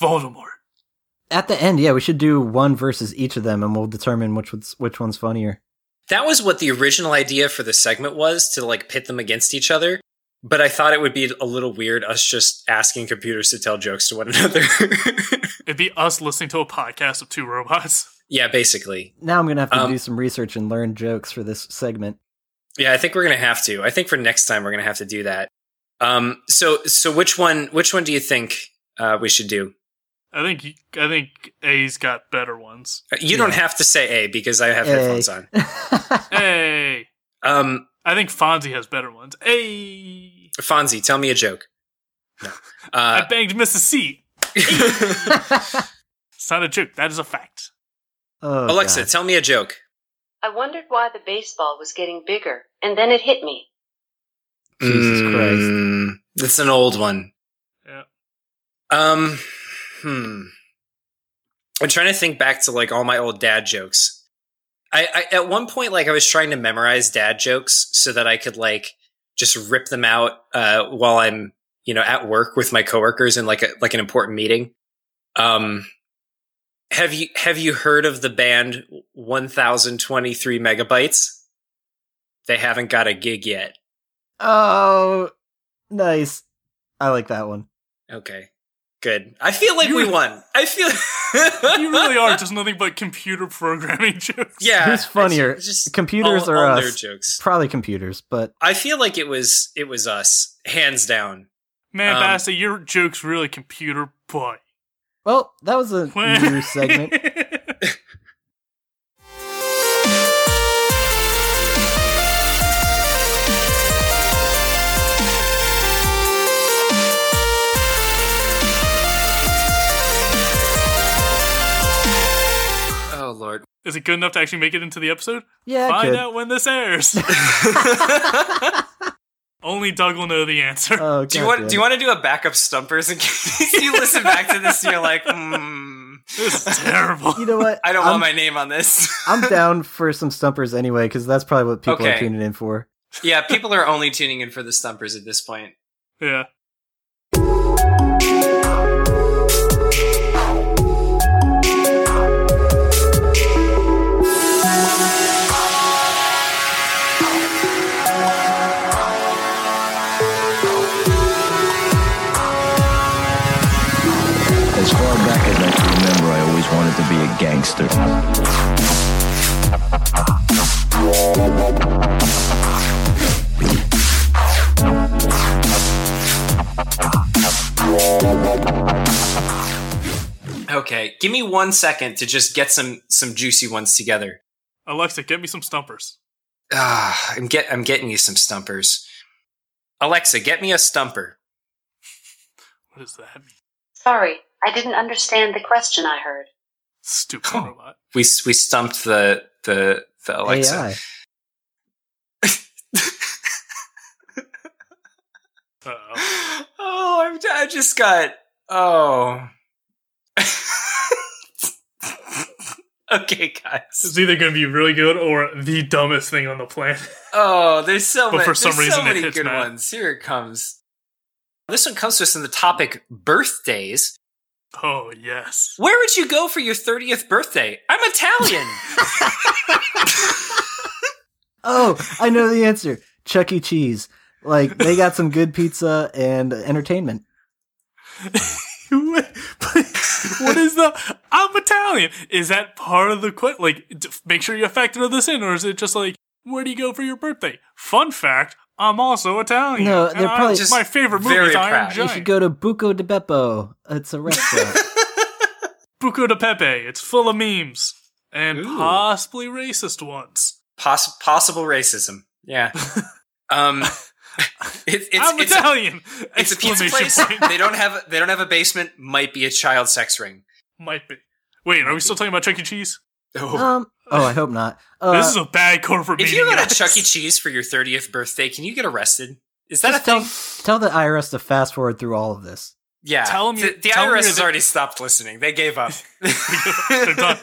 Voldemort. At the end, yeah, we should do one versus each of them, and we'll determine which one's, which one's funnier. That was what the original idea for the segment was, to like pit them against each other. But I thought it would be a little weird us just asking computers to tell jokes to one another. It'd be us listening to a podcast of two robots. Yeah, basically. Now I'm going to have to um, do some research and learn jokes for this segment. Yeah, I think we're going to have to. I think for next time we're going to have to do that. Um, so so which one which one do you think uh, we should do? I think I think A's got better ones. You yeah. don't have to say A because I have a. headphones on. Hey. Um I think Fonzie has better ones. Hey, Fonzie, tell me a joke. No. Uh, I banged Missus C. It's not a joke. That is a fact. Oh, Alexa, God. Tell me a joke. I wondered why the baseball was getting bigger, and then it hit me. Jesus mm, Christ. That's an old one. Yeah. Um, hmm. I'm trying to think back to like all my old dad jokes. I, I at one point, like I was trying to memorize dad jokes so that I could like just rip them out uh, while I'm, you know, at work with my coworkers in like a, like an important meeting. Um, have you have you heard of the band one thousand twenty-three Megabytes? They haven't got a gig yet. Oh, nice! I like that one. Okay. Good. I feel like you we really, won. I feel you really are just nothing but computer programming jokes. Yeah, who's funnier? It's just computers all, or all us? Jokes. Probably computers, but I feel like it was it was us, hands down. Man, um, Basta, your joke's really computer boy. Well, that was a new segment. Lord. Is it good enough to actually make it into the episode? Yeah, Find out when this airs. Only Doug will know the answer. Oh, do, you want, do you want to do a backup Stumpers in case you listen back to this and you're like, hmm, this is terrible. You know what? I don't I'm, want my name on this. I'm down for some Stumpers anyway, because that's probably what people okay. are tuning in for. Yeah, people are only tuning in for the Stumpers at this point. Yeah. Wanted to be a gangster. Okay, give me one second to just get some some juicy ones together. Alexa, get me some Stumpers. Ah, I'm get I'm getting you some Stumpers. Alexa, get me a Stumper. What does that mean? Sorry, I didn't understand the question I heard. Stupid oh, robot. We we stumped the the, the Alexa. Uh-oh. Oh, I'm, I just got... Oh. Okay, guys. It's either going to be really good or the dumbest thing on the planet. Oh, there's so, but ma- for some there's reason so many good Matt. Ones. Here it comes. This one comes to us in the topic birthdays. Oh, yes. Where would you go for your thirtieth birthday? I'm Italian. Oh, I know the answer. Chuck E. Cheese. Like, they got some good pizza and entertainment. What is the... I'm Italian. Is that part of the... Qu- like, make sure you factor this in, or is it just like, where do you go for your birthday? Fun fact, I'm also Italian. No, they're and probably I, just my favorite movie is Iron Giant. You should go to Buco di Beppo. It's a restaurant. Buco di Pepe. It's full of memes and Ooh. possibly racist ones. Poss- possible racism. Yeah. um, it, it's, I'm it's Italian. A, it's a pizza place. they don't have. They don't have a basement. Might be a child sex ring. Might be. Wait, Might are we be. still talking about Chuck E. Cheese? Oh. Um. Oh, I hope not. Uh, this is a bad corporate meeting. If you go to Chuck E. Cheese for your thirtieth birthday, can you get arrested? Is that Just a thing? Tell, tell the I R S to fast forward through all of this. Yeah. Tell them the, the tell I R S them has th- already stopped listening. They gave up. They're done.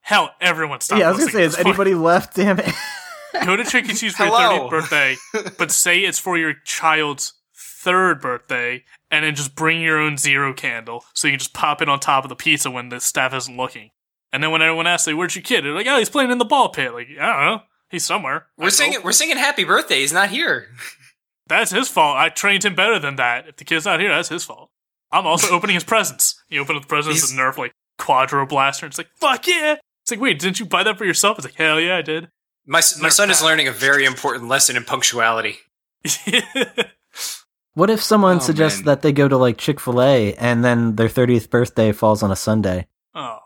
Hell, everyone stopped listening. Yeah, I was going to say, is anybody left? Damn it. Go to Chuck E. Cheese for Hello. your thirtieth birthday, but say it's for your child's third birthday, and then just bring your own zero candle so you can just pop it on top of the pizza when the staff isn't looking. And then when everyone asks, like, where's your kid? They're like, oh, he's playing in the ball pit. Like, I don't know. He's somewhere. We're singing, we're singing happy birthday. He's not here. That's his fault. I trained him better than that. If the kid's not here, that's his fault. I'm also opening his presents. You open up the presents and Nerf, like, Quadro Blaster. And it's like, fuck yeah. It's like, wait, didn't you buy that for yourself? It's like, hell yeah, I did. My, my son is learning a very important lesson in punctuality. What if someone oh, suggests man. that they go to, like, Chick-fil-A and then their thirtieth birthday falls on a Sunday? Oh.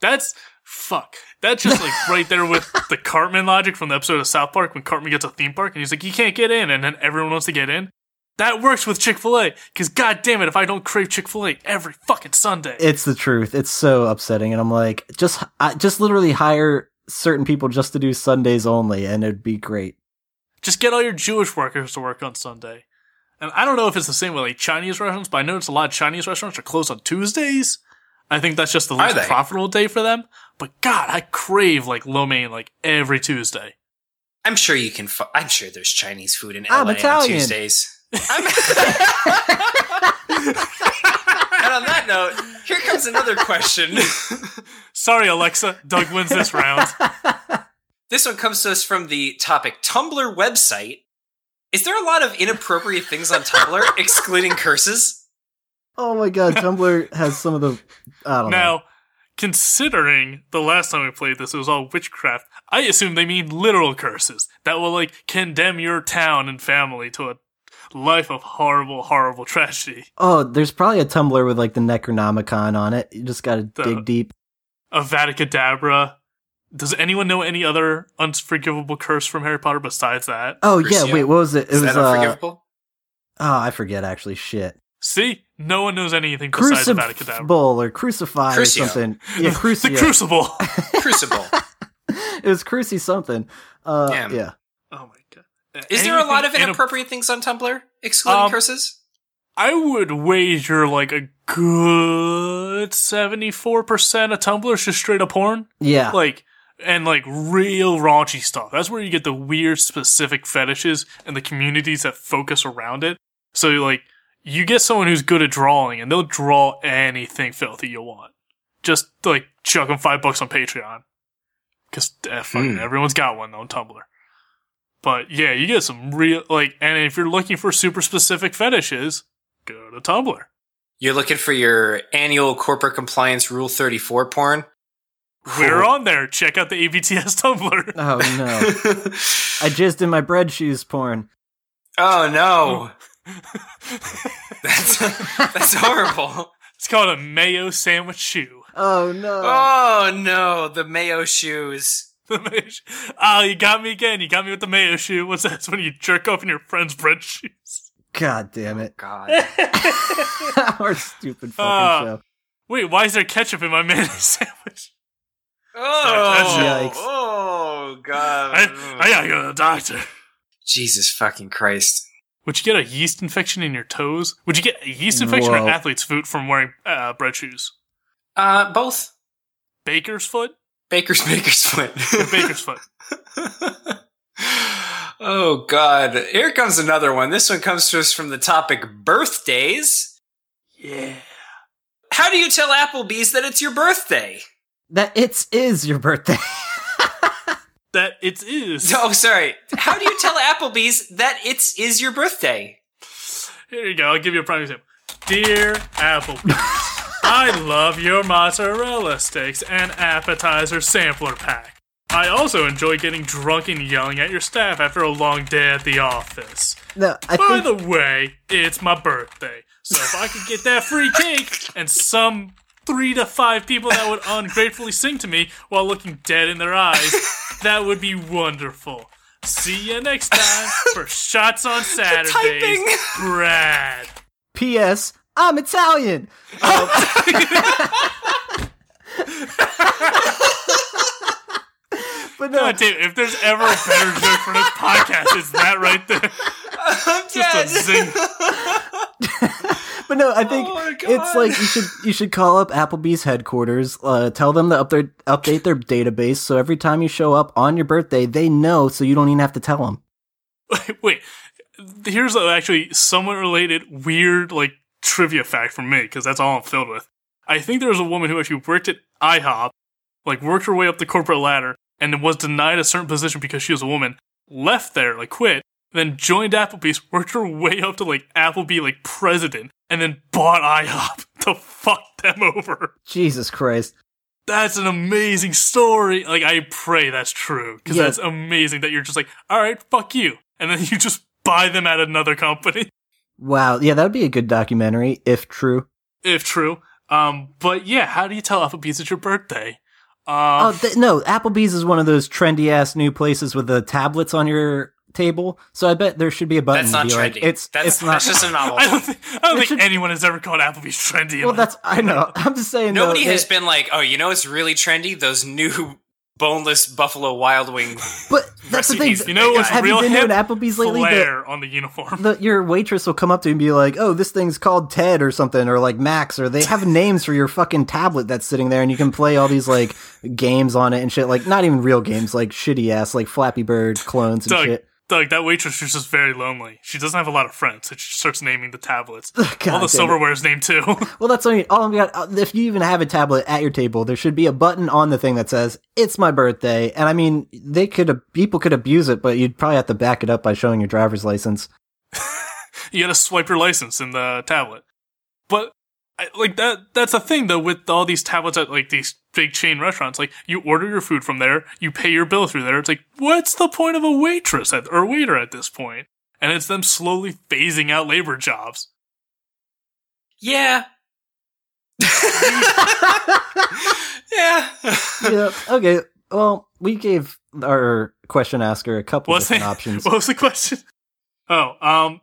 That's, fuck, that's just like right there with the Cartman logic from the episode of South Park when Cartman gets a theme park and he's like, you can't get in, and then everyone wants to get in. That works with Chick-fil-A, because goddammit if I don't crave Chick-fil-A every fucking Sunday. It's the truth. It's so upsetting, and I'm like, just I, just literally hire certain people just to do Sundays only, and it'd be great. Just get all your Jewish workers to work on Sunday. And I don't know if it's the same with like Chinese restaurants, but I notice a lot of Chinese restaurants are closed on Tuesdays. I think that's just the least profitable day for them. But God, I crave like lo mein like every Tuesday. I'm sure you can. Fu- I'm sure there's Chinese food in L A I'm Italian. On Tuesdays. I'm- And on that note, here comes another question. Sorry, Alexa. Doug wins this round. This one comes to us from the topic Tumblr website. Is there a lot of inappropriate things on Tumblr, excluding curses? Oh my God, Tumblr has some of the... I don't now, know. Now, considering the last time we played this, it was all witchcraft, I assume they mean literal curses that will, like, condemn your town and family to a life of horrible, horrible tragedy. Oh, there's probably a Tumblr with, like, the Necronomicon on it. You just gotta the, dig deep. A Vaticadabra. Does anyone know any other unforgivable curse from Harry Potter besides that? Oh, Crucio? Yeah, wait, what was it? It Is was, that unforgivable? Uh, oh, I forget, actually. Shit. See? No one knows anything besides the Vaticadabra. Crucible or Crucify Crucio. Or something. Yeah, Crucio. The Crucible. Crucible. It was Cruci something. Uh, Damn. Yeah. Oh, my God. Uh, Is there a lot of inappropriate in a... things on Tumblr, excluding um, curses? I would wager, like, a good seventy-four percent of Tumblr is just straight up porn. Yeah. Like... And, like, real raunchy stuff. That's where you get the weird, specific fetishes and the communities that focus around it. So, like, you get someone who's good at drawing, and they'll draw anything filthy you want. Just, like, chuck them five bucks on Patreon. Because, eh, fucking mm. everyone's got one on Tumblr. But, yeah, you get some real, like, and if you're looking for super specific fetishes, go to Tumblr. You're looking for your annual corporate compliance Rule thirty-four porn? We're on there. Check out the A B T S Tumblr. Oh, no. I jizzed in my bread shoes porn. Oh, no. that's that's horrible. It's called a mayo sandwich shoe. Oh, no. Oh, no. The mayo shoes. The mayo sh- oh, you got me again. You got me with the mayo shoe. What's that? It's when you jerk off in your friend's bread shoes. God damn it. Oh, God. Our stupid fucking uh, show. Wait, why is there ketchup in my mayo sandwich? Oh, oh, God. I, I gotta go to the doctor. Jesus fucking Christ. Would you get a yeast infection in your toes? Would you get a yeast infection Whoa. Or an athlete's foot from wearing uh, bread shoes? Uh, both. Baker's foot? Baker's Baker's foot. Baker's foot. Oh, God. Here comes another one. This one comes to us from the topic birthdays. Yeah. How do you tell Applebee's that it's your birthday? That it's is your birthday. That it's is. Oh, sorry. How do you tell Applebee's that it's is your birthday? Here you go. I'll give you a prime example. Dear Applebee's, I love your mozzarella sticks and appetizer sampler pack. I also enjoy getting drunk and yelling at your staff after a long day at the office. No, I By think- the way, it's my birthday. So if I could get that free cake and some... three to five people that would ungratefully sing to me while looking dead in their eyes, that would be wonderful. See you next time for Shots on Saturdays, Brad. P S. I'm Italian. Um, but no. God, Dave, if there's ever a better joke for this podcast, it's that right there. I'm dead. Just a zing. But no, I think oh it's like you should you should call up Applebee's headquarters, uh, tell them to up their, update their database so every time you show up on your birthday, they know so you don't even have to tell them. Wait, wait. Here's a, actually somewhat related weird like trivia fact from me because that's all I'm filled with. I think there was a woman who actually worked at IHOP, like worked her way up the corporate ladder, and then was denied a certain position because she was a woman, left there, like quit, then joined Applebee's, worked her way up to like Applebee like president, and then bought IHOP to fuck them over. Jesus Christ. That's an amazing story. Like, I pray that's true. Because yeah. That's amazing that you're just like, all right, fuck you. And then you just buy them at another company. Wow. Yeah, that would be a good documentary, if true. If true. Um, but yeah, how do you tell Applebee's it's your birthday? Uh, oh, th- no, Applebee's is one of those trendy-ass new places with the tablets on your... table, so I bet there should be a button. That's not trendy. Like, it's, that's, it's not. That's just a novel. I don't think, I don't think should, anyone has ever called Applebee's trendy. Well, that's I know. I'm just saying. Nobody though, has it, been like, oh, you know, it's really trendy. Those new boneless Buffalo Wild Wing. But that's recipes. The thing. That, you know what's have real you been hip? To an Applebee's lately? Flair on the uniform. The, your waitress will come up to you and be like, "Oh, this thing's called Ted or something, or like Max, or they have names for your fucking tablet that's sitting there, and you can play all these like games on it and shit. Like not even real games, like shitty ass like Flappy Bird clones and Doug, shit." Doug, that waitress is just very lonely. She doesn't have a lot of friends, so she starts naming the tablets. God all the silverware is named too. Well, that's what I mean. Oh my god! If you even have a tablet at your table, there should be a button on the thing that says "It's my birthday." And I mean, they could people could abuse it, but you'd probably have to back it up by showing your driver's license. You got to swipe your license in the tablet. But I, like that—that's a thing though. With all these tablets at like these big chain restaurants, like you order your food from there, you pay your bill through there. It's like, what's the point of a waitress at, or waiter at this point? And it's them slowly phasing out labor jobs. Yeah. yeah. yeah. Okay. Well, we gave our question asker a couple of different the, options. What was the question? Oh, um,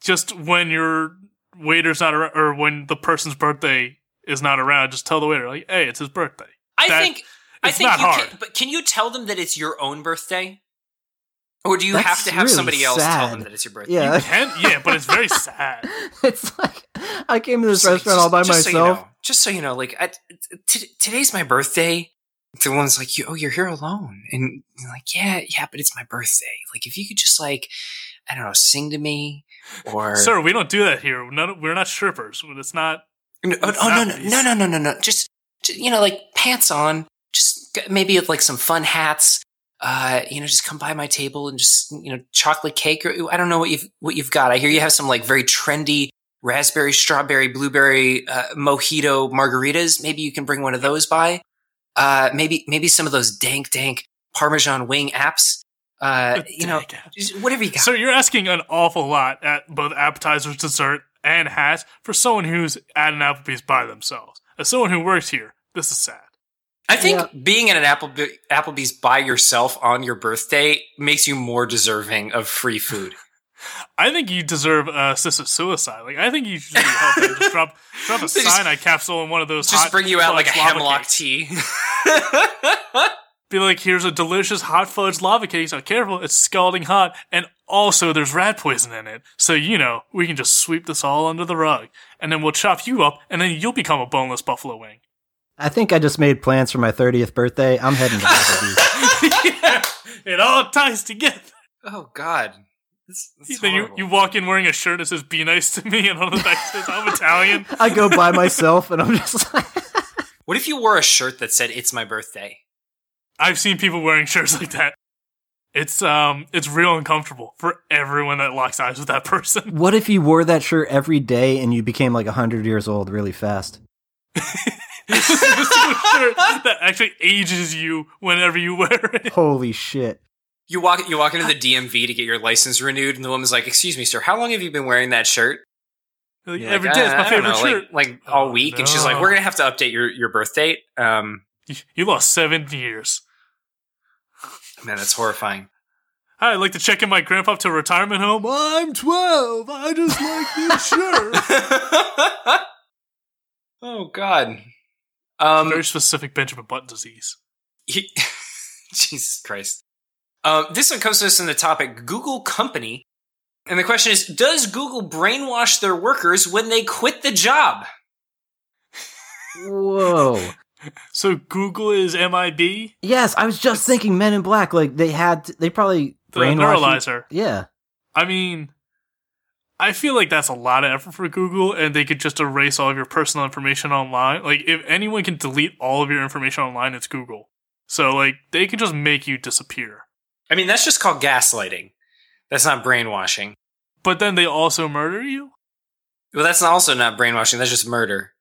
just when you're. Waiter's not around, or when the person's birthday is not around, just tell the waiter, like, hey, it's his birthday. I that, think, I think not you hard. Can, but can you tell them that it's your own birthday? Or do you That's have to have really somebody else sad. Tell them that it's your birthday? Yeah, you can, yeah, but it's very sad. It's like, I came to this just restaurant like, all by just myself. So you know, just so you know, like, I, t- today's my birthday. The one's like, oh, you're here alone. And you're like, yeah, yeah, but it's my birthday. Like, if you could just, like, I don't know, sing to me. Or, sir, we don't do that here. None, we're not strippers. It's not. It's oh not no, no, no, no, no, no, no. Just, just, you know, like pants on. Just maybe like some fun hats. Uh, you know, just come by my table and just, you know, chocolate cake. Or I don't know what you've what you've got. I hear you have some like very trendy raspberry, strawberry, blueberry uh, mojito margaritas. Maybe you can bring one of those by. Uh, maybe maybe some of those dank dank Parmesan wing apps. Uh, you know, whatever you got. So you're asking an awful lot at both appetizers, dessert, and hats for someone who's at an Applebee's by themselves. As someone who works here, this is sad. I think yeah. being at an Applebe- Applebee's by yourself on your birthday makes you more deserving of free food. I think you deserve a assisted suicide. Like, I think you should be helping. Just drop, drop a cyanide capsule in one of those. Just hot bring you out like a hemlock cakes. Tea. Be like, here's a delicious hot fudge lava cake. So careful, it's scalding hot, and also there's rat poison in it. So you know we can just sweep this all under the rug, and then we'll chop you up, and then you'll become a boneless buffalo wing. I think I just made plans for my thirtieth birthday. I'm heading to Applebee's. Yeah, it all ties together. Oh God, that's, that's then you, you walk in wearing a shirt that says "Be nice to me," and on the back says "I'm Italian." I go by myself, and I'm just like, what if you wore a shirt that said "It's my birthday"? I've seen people wearing shirts like that. It's um, it's real uncomfortable for everyone that locks eyes with that person. What if you wore that shirt every day and you became like one hundred years old really fast? This is a shirt that actually ages you whenever you wear it. Holy shit. You walk you walk into the D M V to get your license renewed, and the woman's like, excuse me, sir, how long have you been wearing that shirt? Like, every like, day, it's my favorite know, shirt. Like, like all week, oh, no. And she's like, we're going to have to update your, your birth date. Um, you, you lost seven years. Man, that's horrifying. I'd like to check in my grandpa to a retirement home. I'm twelve. I just like this shirt. Oh, God. Um, very specific Benjamin Button disease. He, Jesus Christ. Um, this one comes to us in the topic Google Company. And the question is, does Google brainwash their workers when they quit the job? Whoa. So Google is M I B? Yes, I was just it's, thinking Men in Black. Like they had, to, they probably the neuralizer. You. Yeah, I mean, I feel like that's a lot of effort for Google, and they could just erase all of your personal information online. Like if anyone can delete all of your information online, it's Google. So like they can just make you disappear. I mean, that's just called gaslighting. That's not brainwashing. But then they also murder you? Well, that's also not brainwashing. That's just murder.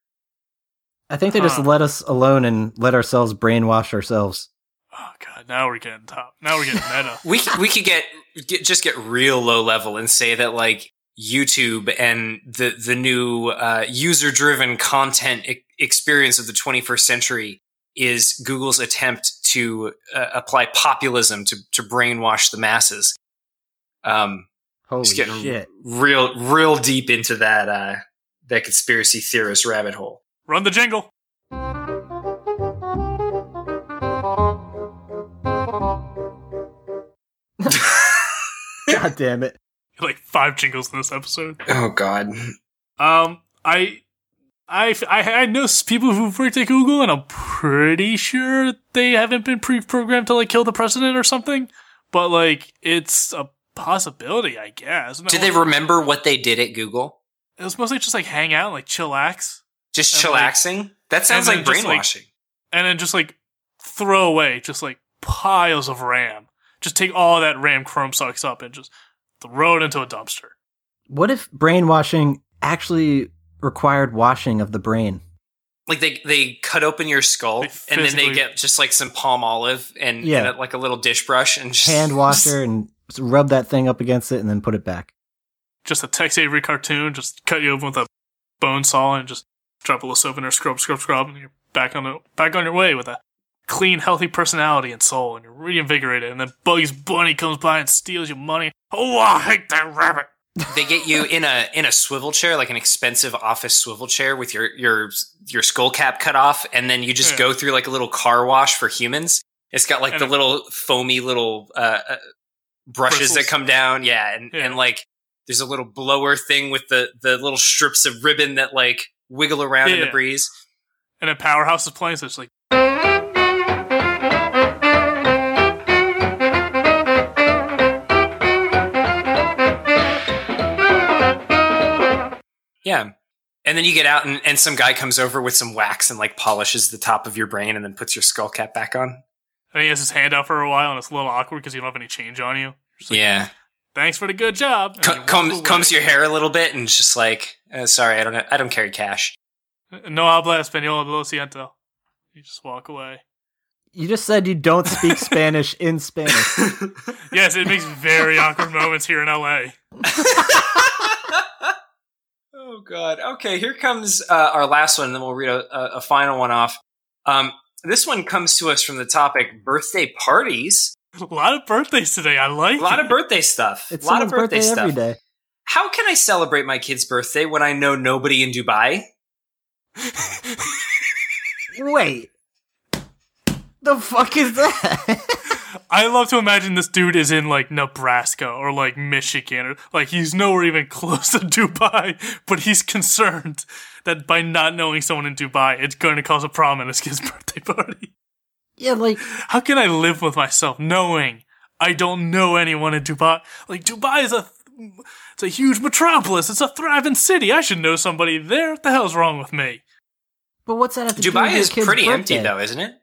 I think they just huh. let us alone and let ourselves brainwash ourselves. Oh God! Now we're getting top. Now we're getting meta. we we could get, get just get real low level and say that like YouTube and the the new uh, user driven content e- experience of the twenty-first century is Google's attempt to uh, apply populism to to brainwash the masses. Um, Holy just getting shit! Real real deep into that uh, that conspiracy theorist rabbit hole. Run the jingle. God damn it. Like five jingles in this episode. Oh, God. Um, I, I, I, I know people who've worked at Google, and I'm pretty sure they haven't been pre-programmed to, like, kill the president or something. But, like, it's a possibility, I guess. Do they remember what they did at Google? It was mostly just, like, hang out, like, chillax. Just chillaxing? Like, that sounds like brainwashing. Just, like, and then just, like, throw away just, like, piles of RAM. Just take all that RAM Chrome sucks up and just... throw it into a dumpster. What if brainwashing actually required washing of the brain? Like they, they cut open your skull and then they get just like some palm olive and, yeah. and a, like a little dish brush and just hand washer and rub that thing up against it and then put it back. Just a Tex Avery cartoon, just cut you open with a bone saw and just drop a little soap in there, scrub, scrub, scrub, and you're back on the back on your way with a clean, healthy personality and soul, and you're reinvigorated, and then Bugs Bunny comes by and steals your money. Oh, I hate that rabbit! They get you in a in a swivel chair, like an expensive office swivel chair with your your, your skull cap cut off, and then you just yeah. go through like a little car wash for humans. It's got like and the it, little foamy little uh, uh, brushes bristles. that come down, yeah and, yeah, and like there's a little blower thing with the, the little strips of ribbon that like wiggle around yeah, in the yeah. breeze. And a Powerhouse is playing, so it's like... Yeah. And then you get out and, and some guy comes over with some wax and like polishes the top of your brain and then puts your skull cap back on. And he has his hand out for a while and it's a little awkward because you don't have any change on you. Like, yeah. Thanks for the good job. Com- combs, combs your hair a little bit and just like, uh, sorry, I don't I don't carry cash. No habla español, lo siento. You just walk away. You just said you don't speak Spanish in Spanish. Yes, it makes very awkward moments here in L A. Oh, God. Okay, here comes uh, our last one, and then we'll read a, a final one off. Um, this one comes to us from the topic birthday parties. A lot of birthdays today. I like it. A lot it. of birthday stuff. It's a lot of birthday, birthday stuff. Every day. How can I celebrate my kid's birthday when I know nobody in Dubai? Wait. The fuck is that? I love to imagine this dude is in, like, Nebraska or, like, Michigan. Or, like, he's nowhere even close to Dubai, but he's concerned that by not knowing someone in Dubai, it's going to cause a problem at his kid's birthday party. Yeah, like... How can I live with myself knowing I don't know anyone in Dubai? Like, Dubai is a... Th- it's a huge metropolis. It's a thriving city. I should know somebody there. What the hell's wrong with me? But what's that have to do with your kid's birthday? Dubai is pretty empty, though, isn't it?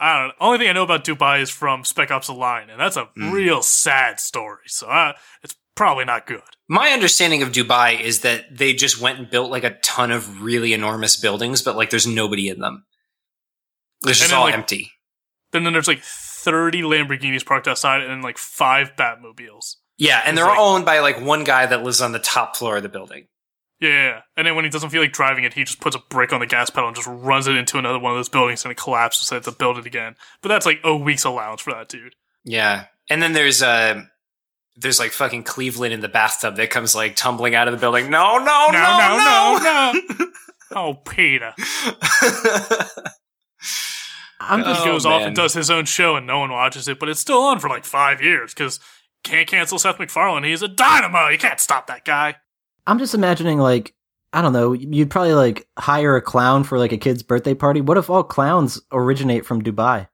I don't know. Only thing I know about Dubai is from Spec Ops: The Line, and that's a mm. real sad story, so I, it's probably not good. My understanding of Dubai is that they just went and built, like, a ton of really enormous buildings, but, like, there's nobody in them. They're just then, all like, empty. Then, then there's, like, thirty Lamborghinis parked outside and, like, five Batmobiles. Yeah, and it's they're like, all owned by, like, one guy that lives on the top floor of the building. Yeah, and then when he doesn't feel like driving it, he just puts a brick on the gas pedal and just runs it into another one of those buildings and it collapses so they have to build it again. But that's like a week's allowance for that dude. Yeah, and then there's uh, there's like fucking Cleveland in the bathtub that comes like tumbling out of the building. No, no, no, no, no, no. no, no. Oh, Peter. I'm just oh, goes man. off and does his own show and no one watches it, but it's still on for like five years because can't cancel Seth MacFarlane. He's a dynamo. You can't stop that guy. I'm just imagining, like, I don't know, you'd probably, like, hire a clown for, like, a kid's birthday party. What if all clowns originate from Dubai?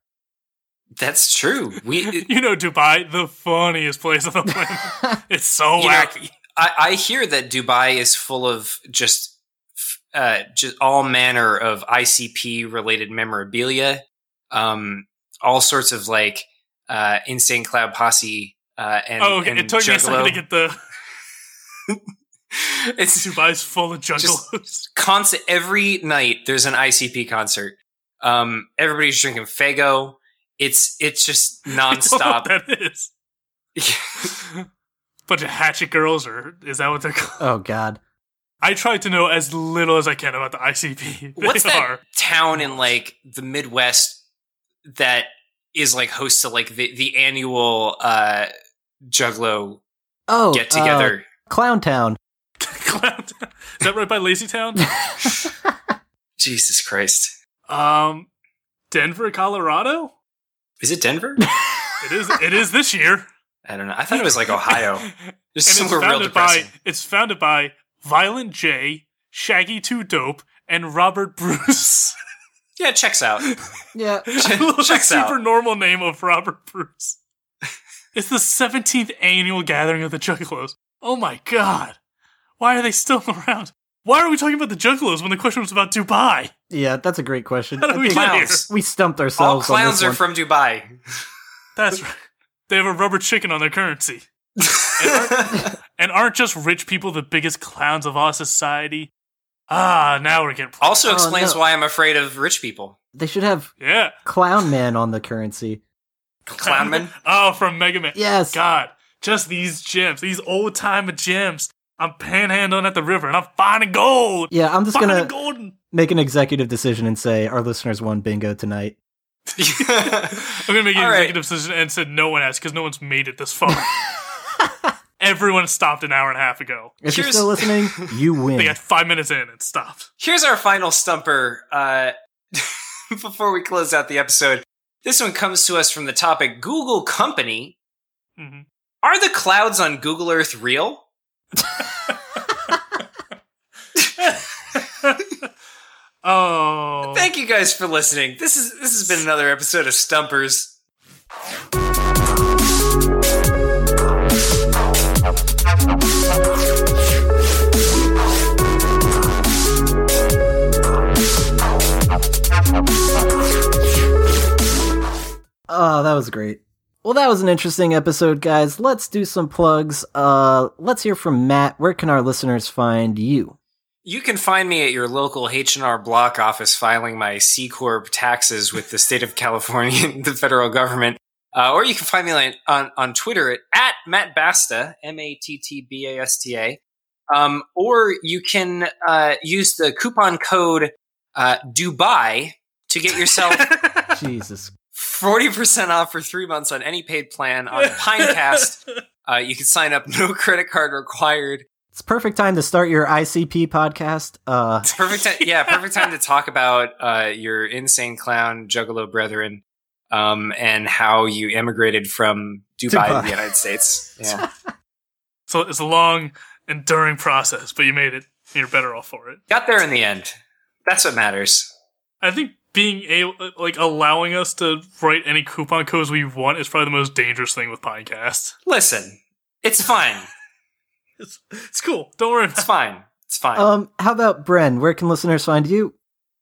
That's true. We, You know, Dubai, the funniest place on the planet. It's so wacky. Know, I, I hear that Dubai is full of just, uh, just all manner of I C P-related memorabilia, um, all sorts of, like, uh, Insane Cloud Posse uh, and Oh, okay. and it took Juggalo. me a second to get the... It's Dubai's full of juggalos. Concert every night. There's an I C P concert. Um, everybody's drinking Faygo. It's it's just nonstop. I don't know what that is. Yeah. Bunch of hatchet girls, or is that what they're called? Oh God! I try to know as little as I can about the I C P. They What's that are. town in like the Midwest that is like host to like the the annual uh, juggalo oh, get together? Uh, Clown Town. Is that right by Lazy Town? Jesus Christ. Um, Denver, Colorado? Is it Denver? It is. It is this year. I don't know. I thought it was like Ohio. Just somewhere real depressing. By, it's founded by Violent J, Shaggy Two Dope, and Robert Bruce. Yeah, it checks out. Yeah. I love the super normal name of Robert Bruce. It's the seventeenth annual gathering of the Juggalos. Oh my god. Why are they still around? Why are we talking about the Juggalos when the question was about Dubai? Yeah, that's a great question. How do we get here? We stumped ourselves. All clowns on this are one. From Dubai. That's right. They have a rubber chicken on their currency. and, aren't, and aren't just rich people the biggest clowns of all society? Ah, now we're getting... Played. Also explains oh, no. why I'm afraid of rich people. They should have yeah. Clown Man on the currency. Clown Man? Oh, from Mega Man. Yes. God, just these gems, these old-time gems. I'm panhandling at the river, and I'm finding gold. Yeah, I'm just going to make an executive decision and say, our listeners won bingo tonight. I'm going to make an All executive right. decision and said no one has, because no one's made it this far. Everyone stopped an hour and a half ago. If Here's, you're still listening, you win. They got five minutes in and stopped. Here's our final stumper uh, before we close out the episode. This one comes to us from the topic Google Company. Mm-hmm. Are the clouds on Google Earth real? Oh. Thank you guys for listening. This is this has been another episode of Stumpers. Oh, that was great. Well, that was an interesting episode, guys. Let's do some plugs. Uh, let's hear from Matt. Where can our listeners find you? You can find me at your local H and R Block office filing my C-Corp taxes with the state of California and the federal government. Uh, or you can find me on, on, on Twitter at, at Matt Basta, M A T T B A S T A. Um, or you can uh, use the coupon code uh, Dubai to get yourself Jesus forty percent off for three months on any paid plan on Pinecast. Uh, you can sign up, no credit card required. It's perfect time to start your I C P podcast. Uh, it's perfect time, yeah, perfect time to talk about uh, your insane clown Juggalo brethren. Um, and how you immigrated from Dubai, Dubai. to the United States. Yeah. So it's a long, enduring process, but you made it. You're better off for it. Got there in the end. That's what matters. I think being able, like, allowing us to write any coupon codes we want is probably the most dangerous thing with Pinecast. Listen, it's fine. it's, it's cool. Don't worry. It's fine. It's fine. Um, how about Bren? Where can listeners find you?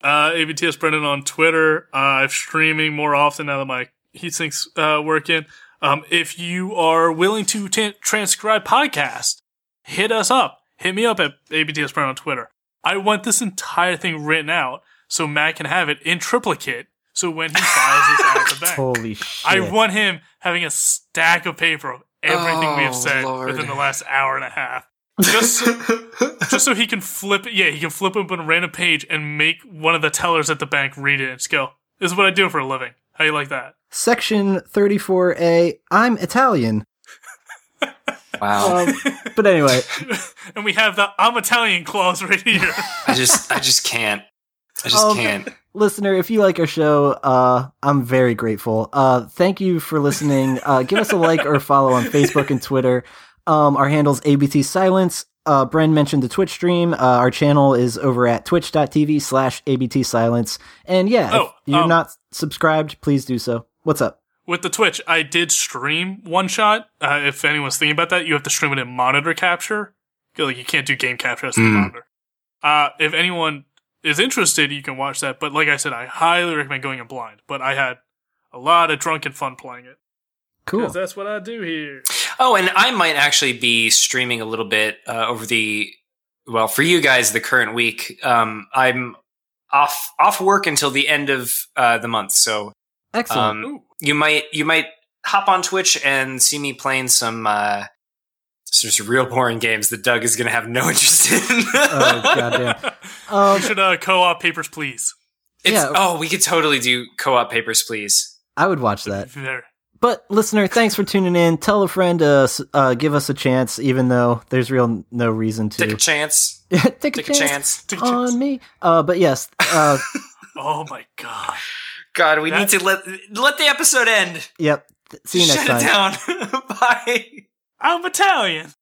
Uh, A B T S Brendan on Twitter. Uh, I'm streaming more often now that my heatsinks, uh, work in. Um, if you are willing to t- transcribe podcast, hit us up. Hit me up at A B T S Brendan on Twitter. I want this entire thing written out so Matt can have it in triplicate. So when he files this out at the bank, holy shit. I want him having a stack of paper of everything oh, we have said Lord. within the last hour and a half. Just so, just so he can flip it. Yeah, he can flip open a random page and make one of the tellers at the bank read it and just go, this is what I do for a living. How you like that? Section thirty-four A, I'm Italian. Wow. Um, but anyway. And we have the I'm Italian clause right here. I just I just can't. I just um, can't. Listener, if you like our show, uh, I'm very grateful. Uh, thank you for listening. Uh, give us a like or follow on Facebook and Twitter. Um, our handle's A B T Silence. Uh, Bren mentioned the Twitch stream. Uh, our channel is over at twitch.tv slash ABT Silence. And yeah, oh, if you're um, not subscribed, please do so. What's up? With the Twitch, I did stream One Shot. Uh, if anyone's thinking about that, you have to stream it in monitor capture. Like, you can't do game capture as the mm. monitor. Uh, if anyone is interested, you can watch that. But like I said, I highly recommend going in blind. But I had a lot of drunken fun playing it. Cool. Because that's what I do here. Oh, and I might actually be streaming a little bit uh, over the, well, for you guys, the current week. Um, I'm off off work until the end of uh, the month, so excellent. Um, you might you might hop on Twitch and see me playing some uh, some real boring games that Doug is going to have no interest in. Oh goddamn! Um, we should uh, co-op Papers, Please. It's, yeah. Oh, we could totally do co-op Papers, Please. I would watch that. There. But, listener, thanks for tuning in. Tell a friend to uh, give us a chance, even though there's real no reason to. Take a chance. Take, Take a chance, chance. Take on chance. me. Uh, but, yes. Uh, oh, my God. God, we That's... need to let let the episode end. Yep. See you next Shut time. Shut it down. Bye. Why? I'm Italian.